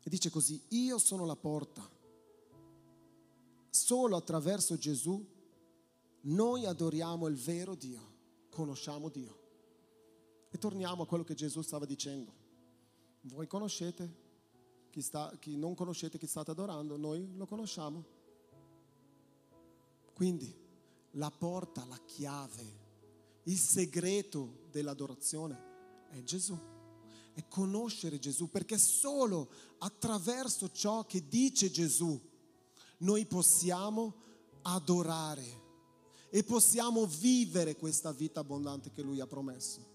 E dice così: io sono la porta. Solo attraverso Gesù noi adoriamo il vero Dio, conosciamo Dio. E torniamo a quello che Gesù stava dicendo: voi conoscete chi non conoscete chi state adorando, noi lo conosciamo. Quindi la porta, la chiave, il segreto dell'adorazione è Gesù, è conoscere Gesù, perché solo attraverso ciò che dice Gesù noi possiamo adorare e possiamo vivere questa vita abbondante che Lui ha promesso.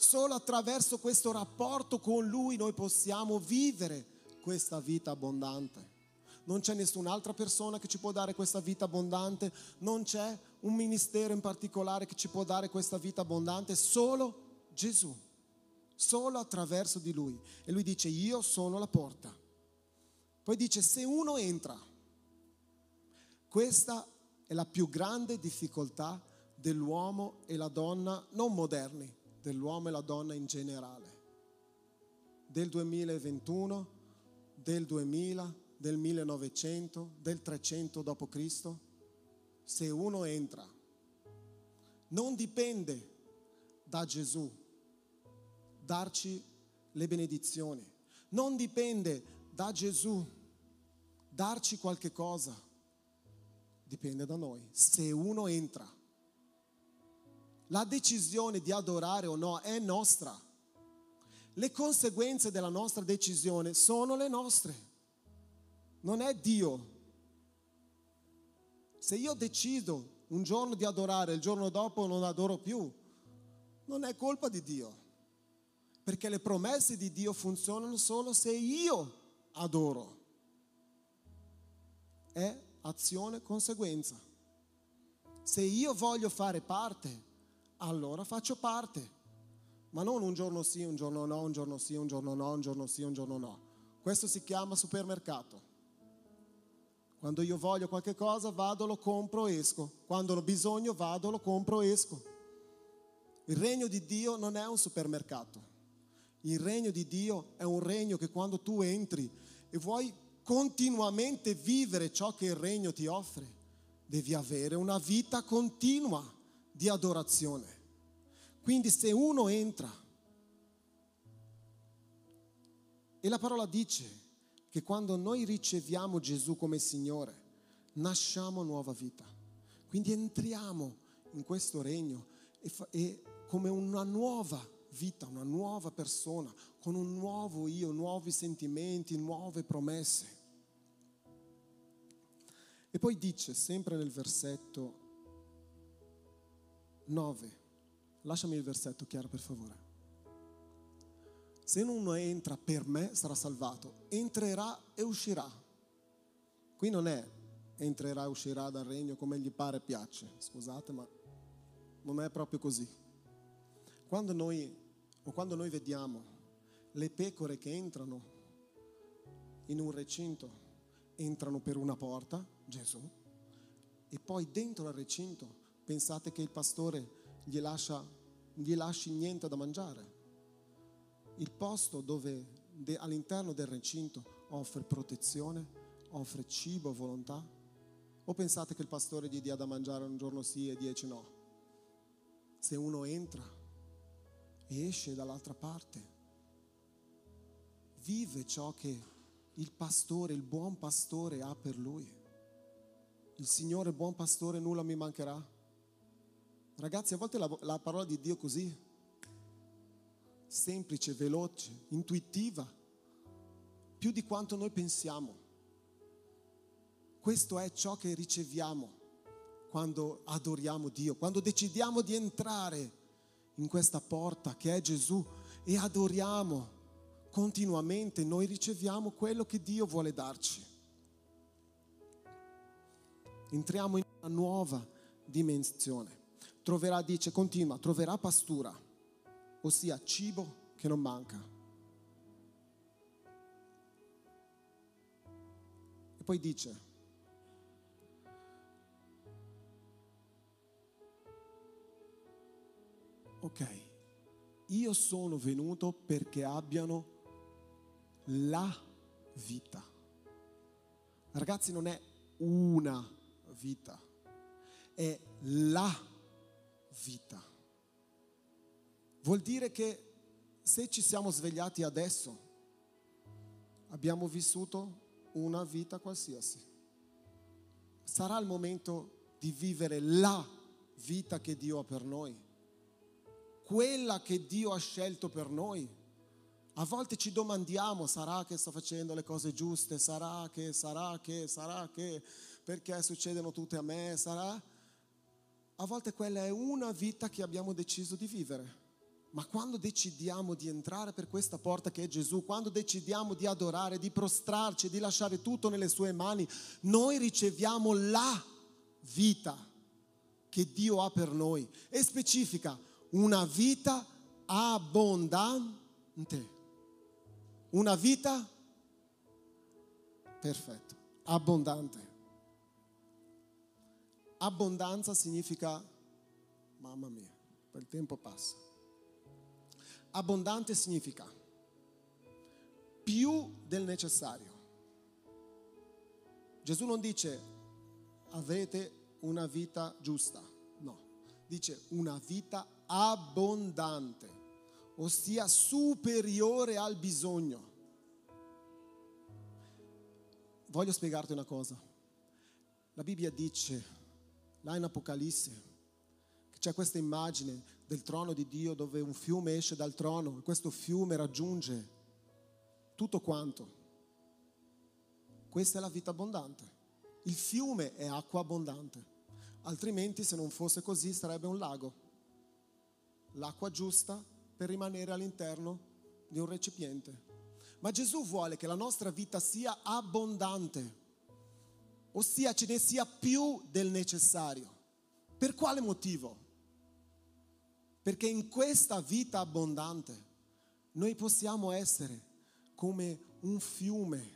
Solo attraverso questo rapporto con Lui noi possiamo vivere questa vita abbondante. Non c'è nessun'altra persona che ci può dare questa vita abbondante, non c'è un ministero in particolare che ci può dare questa vita abbondante, solo Gesù, solo attraverso di Lui. E Lui dice: io sono la porta. Poi dice: se uno entra. Questa è la più grande difficoltà dell'uomo e la donna, non moderni, dell'uomo e la donna in generale, del 2021, del 2000, del 1900, del 300 dopo Cristo. Se uno entra, non dipende da Gesù darci le benedizioni, non dipende da Gesù darci qualche cosa, dipende da noi. Se uno entra, la decisione di adorare o no è nostra. Le conseguenze della nostra decisione sono le nostre. Non è Dio. Se io decido un giorno di adorare, il giorno dopo non adoro più, non è colpa di Dio. Perché le promesse di Dio funzionano solo se io adoro. È azione conseguenza. Se io voglio fare parte, allora faccio parte, ma non un giorno sì, un giorno no, un giorno sì, un giorno no, un giorno sì, un giorno no. Questo si chiama supermercato. Quando io voglio qualche cosa vado, lo compro, esco. Quando ho bisogno vado, lo compro, esco. Il regno di Dio non è un supermercato. Il regno di Dio è un regno che quando tu entri e vuoi continuamente vivere ciò che il regno ti offre, devi avere una vita continua di adorazione. Quindi se uno entra, e la parola dice che quando noi riceviamo Gesù come Signore nasciamo nuova vita, quindi entriamo in questo regno e come una nuova vita, una nuova persona, con un nuovo io, nuovi sentimenti, nuove promesse. E poi dice, sempre nel versetto 9, lasciami il versetto chiaro per favore. Se uno entra per me sarà salvato, entrerà e uscirà. Qui non è entrerà e uscirà dal regno come gli pare e piace, scusate, ma non è proprio così. Quando noi vediamo le pecore che entrano in un recinto, entrano per una porta, Gesù, e poi dentro al recinto pensate che il pastore gli lasci niente da mangiare. Il posto dove all'interno del recinto offre protezione, offre cibo, volontà, o pensate che il pastore gli dia da mangiare un giorno sì e 10 no? Se uno entra e esce dall'altra parte, vive ciò che il pastore, il buon pastore ha per lui. Il Signore buon pastore, nulla mi mancherà. Ragazzi, a volte la parola di Dio così, semplice, veloce, intuitiva, più di quanto noi pensiamo. Questo è ciò che riceviamo quando adoriamo Dio, quando decidiamo di entrare in questa porta che è Gesù e adoriamo continuamente, noi riceviamo quello che Dio vuole darci. Entriamo in una nuova dimensione. Troverà, dice, continua, troverà pastura, ossia cibo che non manca. E poi dice, ok, io sono venuto perché abbiano la vita. Ragazzi, non è una vita, è la vita. Vuol dire che se ci siamo svegliati adesso, abbiamo vissuto una vita qualsiasi. Sarà il momento di vivere la vita che Dio ha per noi, quella che Dio ha scelto per noi. A volte ci domandiamo, sarà che sto facendo le cose giuste? Sarà che, perché succedono tutte a me? Sarà? A volte quella è una vita che abbiamo deciso di vivere. Ma quando decidiamo di entrare per questa porta che è Gesù, quando decidiamo di adorare, di prostrarci, di lasciare tutto nelle sue mani, noi riceviamo la vita che Dio ha per noi. E specifica, una vita abbondante. Una vita perfetta, abbondante. Abbondanza significa, mamma mia, il tempo passa. Abbondante significa più del necessario. Gesù non dice avrete una vita giusta, no. Dice una vita abbondante, ossia superiore al bisogno. Voglio spiegarti una cosa. La Bibbia dice, là in Apocalisse, che c'è questa immagine del trono di Dio dove un fiume esce dal trono e questo fiume raggiunge tutto quanto. Questa è la vita abbondante. Il fiume è acqua abbondante, altrimenti se non fosse così sarebbe un lago. L'acqua giusta per rimanere all'interno di un recipiente. Ma Gesù vuole che la nostra vita sia abbondante, ossia ce ne sia più del necessario. Per quale motivo? Perché in questa vita abbondante noi possiamo essere come un fiume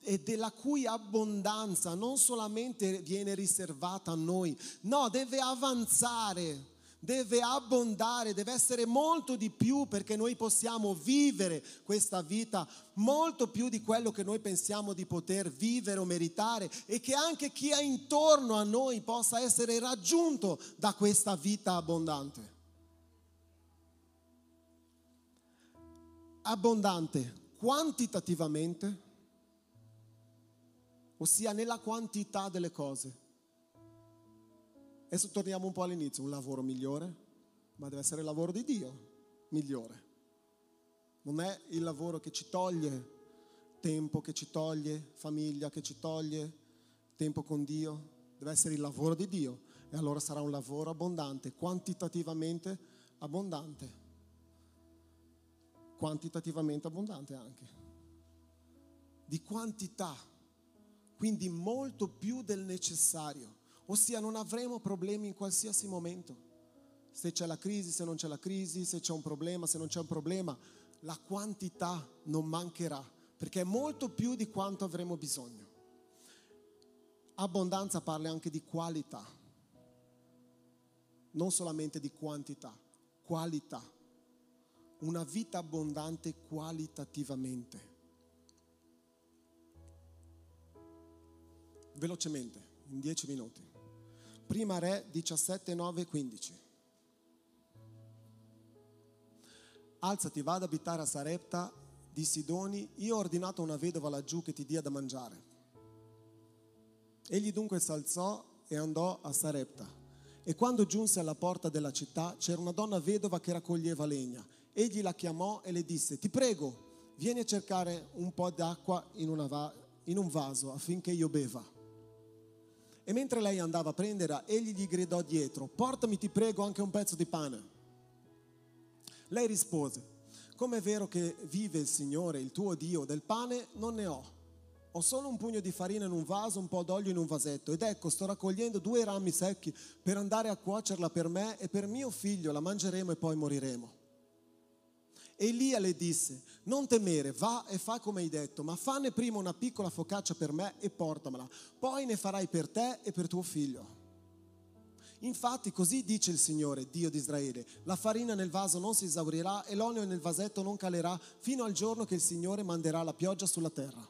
e della cui abbondanza non solamente viene riservata a noi, no, deve avanzare, deve abbondare, deve essere molto di più, perché noi possiamo vivere questa vita molto più di quello che noi pensiamo di poter vivere o meritare, e che anche chi è intorno a noi possa essere raggiunto da questa vita abbondante. Abbondante quantitativamente, ossia nella quantità delle cose. Adesso torniamo un po' all'inizio, un lavoro migliore, ma deve essere il lavoro di Dio. migliore. Non è il lavoro che ci toglie tempo, che ci toglie famiglia, che ci toglie tempo con Dio. Deve essere il lavoro di Dio, e allora sarà un lavoro abbondante, quantitativamente abbondante. Quantitativamente abbondante anche. Di quantità, quindi molto più del necessario. Ossia, non avremo problemi in qualsiasi momento. Se c'è la crisi, se non c'è la crisi, se c'è un problema, se non c'è un problema, la quantità non mancherà, perché è molto più di quanto avremo bisogno. Abbondanza parla anche di qualità, non solamente di quantità, qualità. Una vita abbondante qualitativamente. Velocemente, in 10 minuti. Prima Re 17:9-15. Alzati, vado ad abitare a Sarepta di Sidoni, io ho ordinato a una vedova laggiù che ti dia da mangiare. Egli dunque s'alzò e andò a Sarepta, e quando giunse alla porta della città c'era una donna vedova che raccoglieva legna. Egli la chiamò e le disse: ti prego, vieni a cercare un po' d'acqua in un vaso affinché io beva. E mentre lei andava a prendere, egli gli gridò dietro: portami, ti prego, anche un pezzo di pane. Lei rispose: come è vero che vive il Signore, il tuo Dio, del pane non ne ho. Ho solo un pugno di farina in un vaso, un po' d'olio in un vasetto, ed ecco, sto raccogliendo 2 rami secchi per andare a cuocerla per me e per mio figlio, la mangeremo e poi moriremo. Elia le disse: non temere, va e fa come hai detto, ma fanne prima una piccola focaccia per me e portamela, poi ne farai per te e per tuo figlio. Infatti così dice il Signore, Dio di Israele: la farina nel vaso non si esaurirà e l'olio nel vasetto non calerà fino al giorno che il Signore manderà la pioggia sulla terra.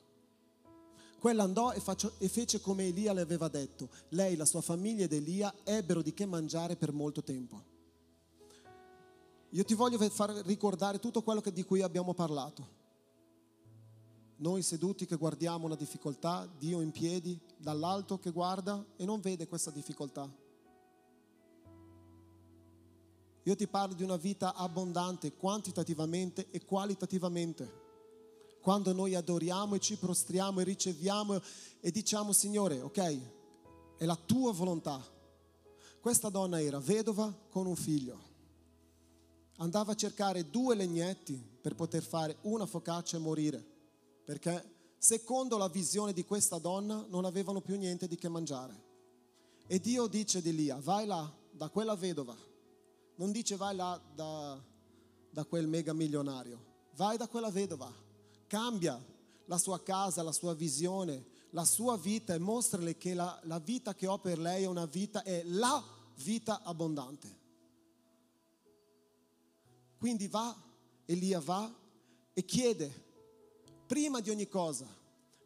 Quella andò e fece come Elia le aveva detto. Lei, la sua famiglia ed Elia ebbero di che mangiare per molto tempo. Io ti voglio far ricordare tutto quello di cui abbiamo parlato. Noi seduti che guardiamo la difficoltà, Dio in piedi dall'alto che guarda e non vede questa difficoltà. Io ti parlo di una vita abbondante quantitativamente e qualitativamente. Quando noi adoriamo e ci prostriamo e riceviamo e diciamo: Signore, ok, è la tua volontà. Questa donna era vedova con un figlio. Andava a cercare 2 legnetti per poter fare una focaccia e morire, perché secondo la visione di questa donna non avevano più niente di che mangiare. E Dio dice ad Elia: vai là da quella vedova. Non dice vai là da quel mega milionario, vai da quella vedova, cambia la sua casa, la sua visione, la sua vita e mostrale che la vita che ho per lei è la vita abbondante. Quindi Elia va e chiede, prima di ogni cosa,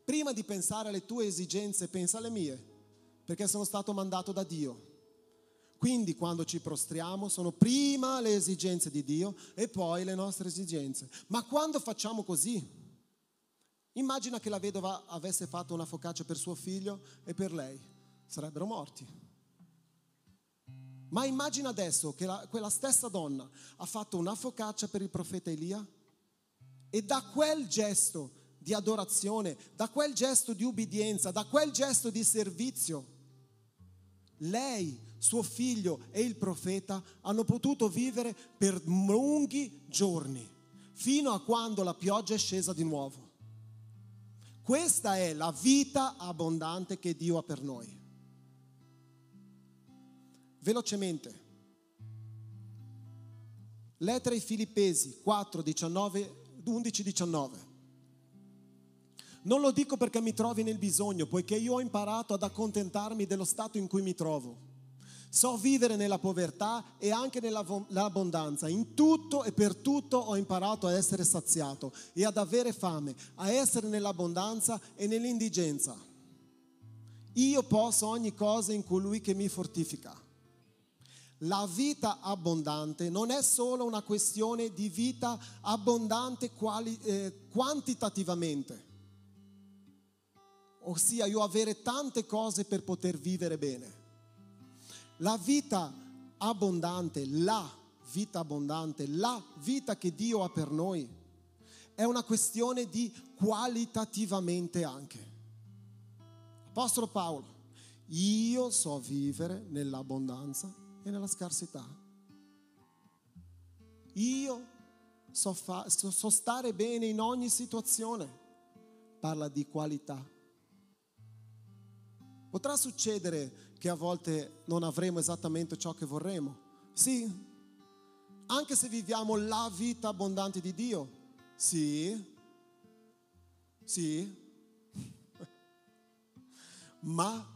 prima di pensare alle tue esigenze, pensa alle mie, perché sono stato mandato da Dio. Quindi quando ci prostriamo sono prima le esigenze di Dio e poi le nostre esigenze. Ma quando facciamo così? Immagina che la vedova avesse fatto una focaccia per suo figlio e per lei. Sarebbero morti. Ma immagina adesso che quella stessa donna ha fatto una focaccia per il profeta Elia, e da quel gesto di adorazione, da quel gesto di ubbidienza, da quel gesto di servizio, lei, suo figlio e il profeta hanno potuto vivere per lunghi giorni, fino a quando la pioggia è scesa di nuovo. Questa è la vita abbondante che Dio ha per noi. Velocemente, lettera ai Filippesi 4:11-19. Non lo dico perché mi trovi nel bisogno, poiché io ho imparato ad accontentarmi dello stato in cui mi trovo. So vivere nella povertà e anche nell'abbondanza. In tutto e per tutto ho imparato a essere saziato e ad avere fame, a essere nell'abbondanza e nell'indigenza. Io posso ogni cosa in colui che mi fortifica. La vita abbondante non è solo una questione di vita abbondante quantitativamente, ossia io avere tante cose per poter vivere bene. La vita abbondante, la vita abbondante, la vita che Dio ha per noi. È una questione di qualitativamente anche. Apostolo Paolo: io so vivere nell'abbondanza e nella scarsità. Io so stare bene in ogni situazione. Parla di qualità. Potrà succedere che a volte non avremo esattamente ciò che vorremmo. Sì, anche se viviamo la vita abbondante di Dio. Sì. Ma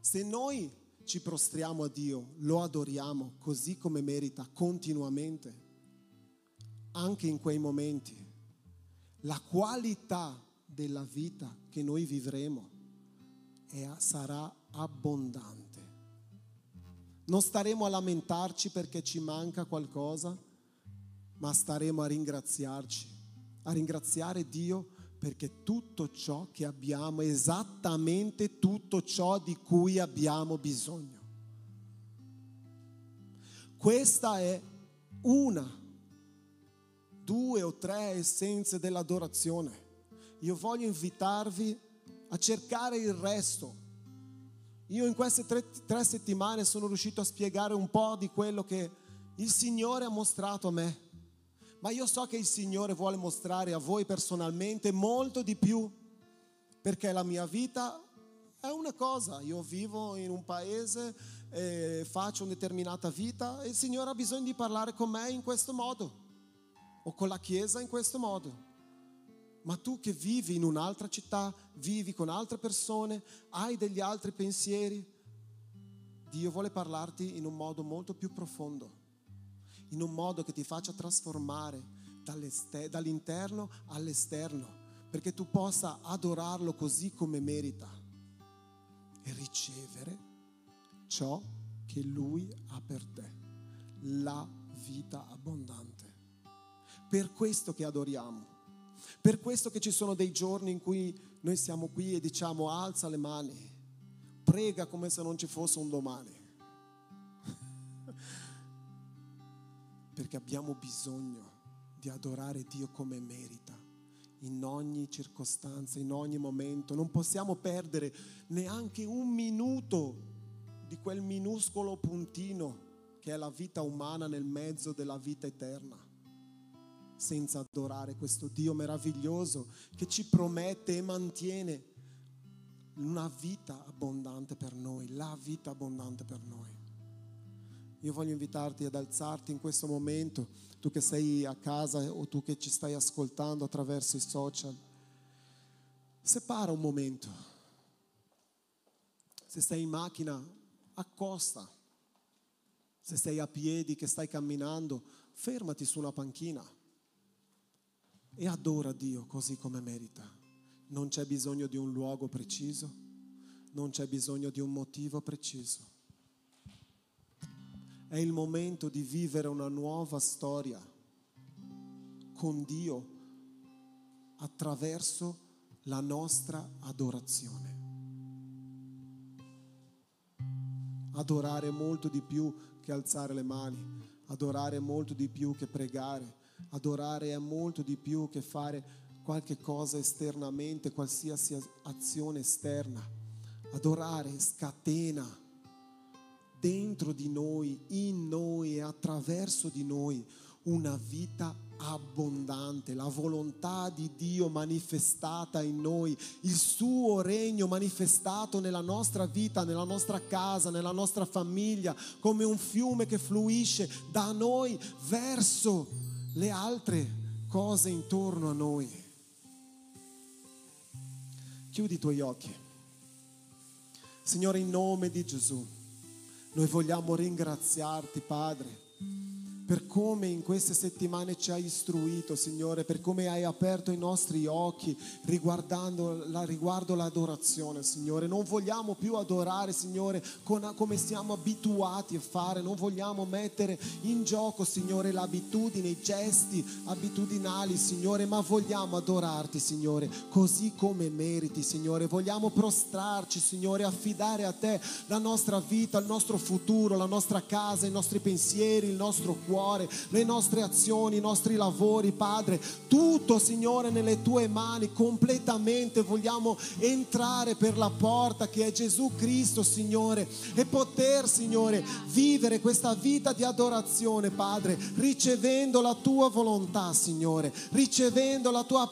se noi ci prostriamo a Dio, lo adoriamo così come merita, continuamente, anche in quei momenti, la qualità della vita che noi vivremo sarà abbondante. Non staremo a lamentarci perché ci manca qualcosa, ma staremo a ringraziarci, a ringraziare Dio perché tutto ciò che abbiamo è esattamente tutto ciò di cui abbiamo bisogno. Questa è una, due o tre essenze dell'adorazione. Io voglio invitarvi a cercare il resto. Io in queste tre settimane sono riuscito a spiegare un po' di quello che il Signore ha mostrato a me. Ma io so che il Signore vuole mostrare a voi personalmente molto di più, perché la mia vita è una cosa. Io vivo in un paese, faccio una determinata vita e il Signore ha bisogno di parlare con me in questo modo o con la Chiesa in questo modo. Ma tu che vivi in un'altra città, vivi con altre persone, hai degli altri pensieri, Dio vuole parlarti in un modo molto più profondo, in un modo che ti faccia trasformare dall'interno all'esterno, perché tu possa adorarlo così come merita e ricevere ciò che Lui ha per te, la vita abbondante. Per questo che adoriamo, per questo che ci sono dei giorni in cui noi siamo qui e diciamo: alza le mani, prega come se non ci fosse un domani, perché abbiamo bisogno di adorare Dio come merita, in ogni circostanza, in ogni momento. Non possiamo perdere neanche un minuto di quel minuscolo puntino che è la vita umana nel mezzo della vita eterna, senza adorare questo Dio meraviglioso che ci promette e mantiene una vita abbondante per noi, la vita abbondante per noi. Io voglio invitarti ad alzarti in questo momento, tu che sei a casa o tu che ci stai ascoltando attraverso i social. Separa un momento. Se sei in macchina, accosta. Se sei a piedi, che stai camminando, fermati su una panchina e adora Dio così come merita. Non c'è bisogno di un luogo preciso, non c'è bisogno di un motivo preciso. È il momento di vivere una nuova storia con Dio attraverso la nostra adorazione. Adorare molto di più che alzare le mani, adorare molto di più che pregare, adorare è molto di più che fare qualche cosa esternamente, qualsiasi azione esterna. Adorare scatena dentro di noi, in noi e attraverso di noi una vita abbondante, la volontà di Dio manifestata in noi, il suo regno manifestato nella nostra vita, nella nostra casa, nella nostra famiglia, come un fiume che fluisce da noi verso le altre cose intorno a noi. Chiudi i tuoi occhi. Signore, in nome di Gesù, noi vogliamo ringraziarti, Padre, per come in queste settimane ci hai istruito, Signore, per come hai aperto i nostri occhi riguardo l'adorazione, Signore. Non vogliamo più adorare, Signore, come siamo abituati a fare, non vogliamo mettere in gioco, Signore, l'abitudine, i gesti abitudinali, Signore, ma vogliamo adorarti, Signore, così come meriti, Signore. Vogliamo prostrarci, Signore, affidare a Te la nostra vita, il nostro futuro, la nostra casa, i nostri pensieri, il nostro cuore, le nostre azioni, i nostri lavori, Padre, tutto, Signore, nelle Tue mani, completamente vogliamo entrare per la porta che è Gesù Cristo, Signore, e poter, Signore, vivere questa vita di adorazione, Padre, ricevendo la Tua volontà, Signore, ricevendo la Tua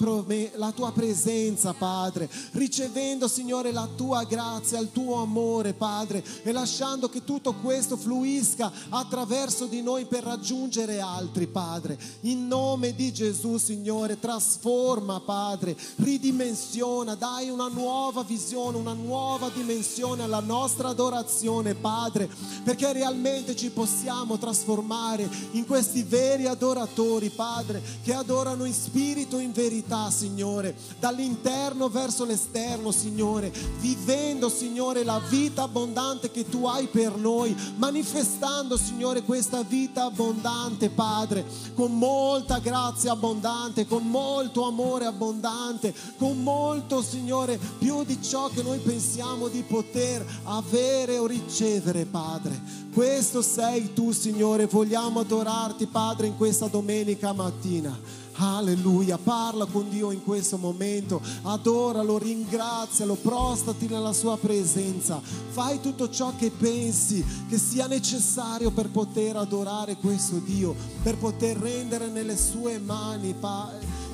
presenza, Padre, ricevendo, Signore, la Tua grazia, il Tuo amore, Padre, e lasciando che tutto questo fluisca attraverso di noi per raggiungere altri, Padre, in nome di Gesù, Signore. Trasforma, Padre, ridimensiona, dai una nuova visione, una nuova dimensione alla nostra adorazione, Padre, perché realmente ci possiamo trasformare in questi veri adoratori, Padre, che adorano in spirito e in verità, Signore, dall'interno verso l'esterno, Signore, vivendo, Signore, la vita abbondante che Tu hai per noi, manifestando, Signore, questa vita abbondante, Padre, con molta grazia abbondante, con molto amore abbondante, con molto, Signore, più di ciò che noi pensiamo di poter avere o ricevere, Padre. Questo sei Tu, Signore. Vogliamo adorarti, Padre, in questa domenica mattina. Alleluia. Parla con Dio in questo momento, adoralo, ringrazialo, prostati nella Sua presenza, fai tutto ciò che pensi che sia necessario per poter adorare questo Dio, per poter rendere nelle Sue mani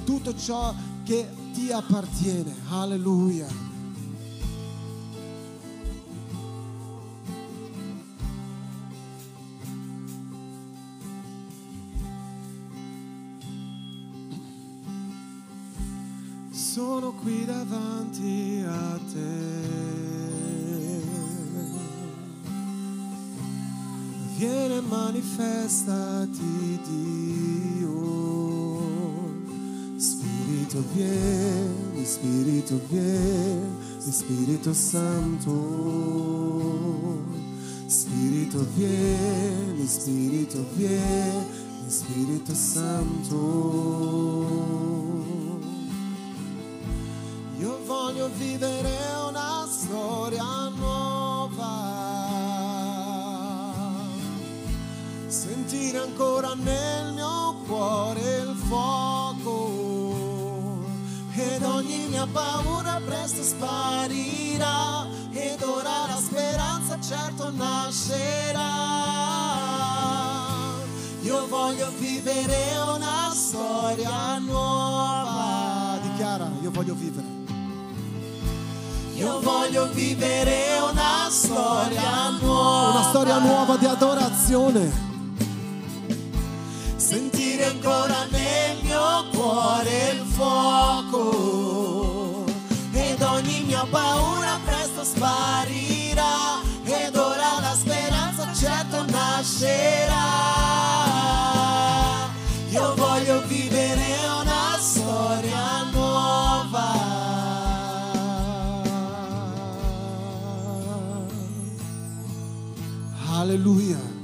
tutto ciò che Ti appartiene. Alleluia. Sono qui davanti a Te, vieni e manifestati, Dio. Spirito vieni, Spirito Santo. Spirito vieni, Spirito Santo. Io voglio vivere una storia nuova, sentire ancora nel mio cuore il fuoco, ed ogni mia paura presto sparirà, ed ora la speranza certo nascerà. Io voglio vivere una storia nuova. Dichiara: io voglio vivere. Io voglio vivere una storia nuova, una storia nuova di adorazione. Sentire ancora nel mio cuore il fuoco, ed ogni mia paura presto sparirà, ed ora la speranza certo nascerà. Io voglio vivere una storia nuova. Alleluia.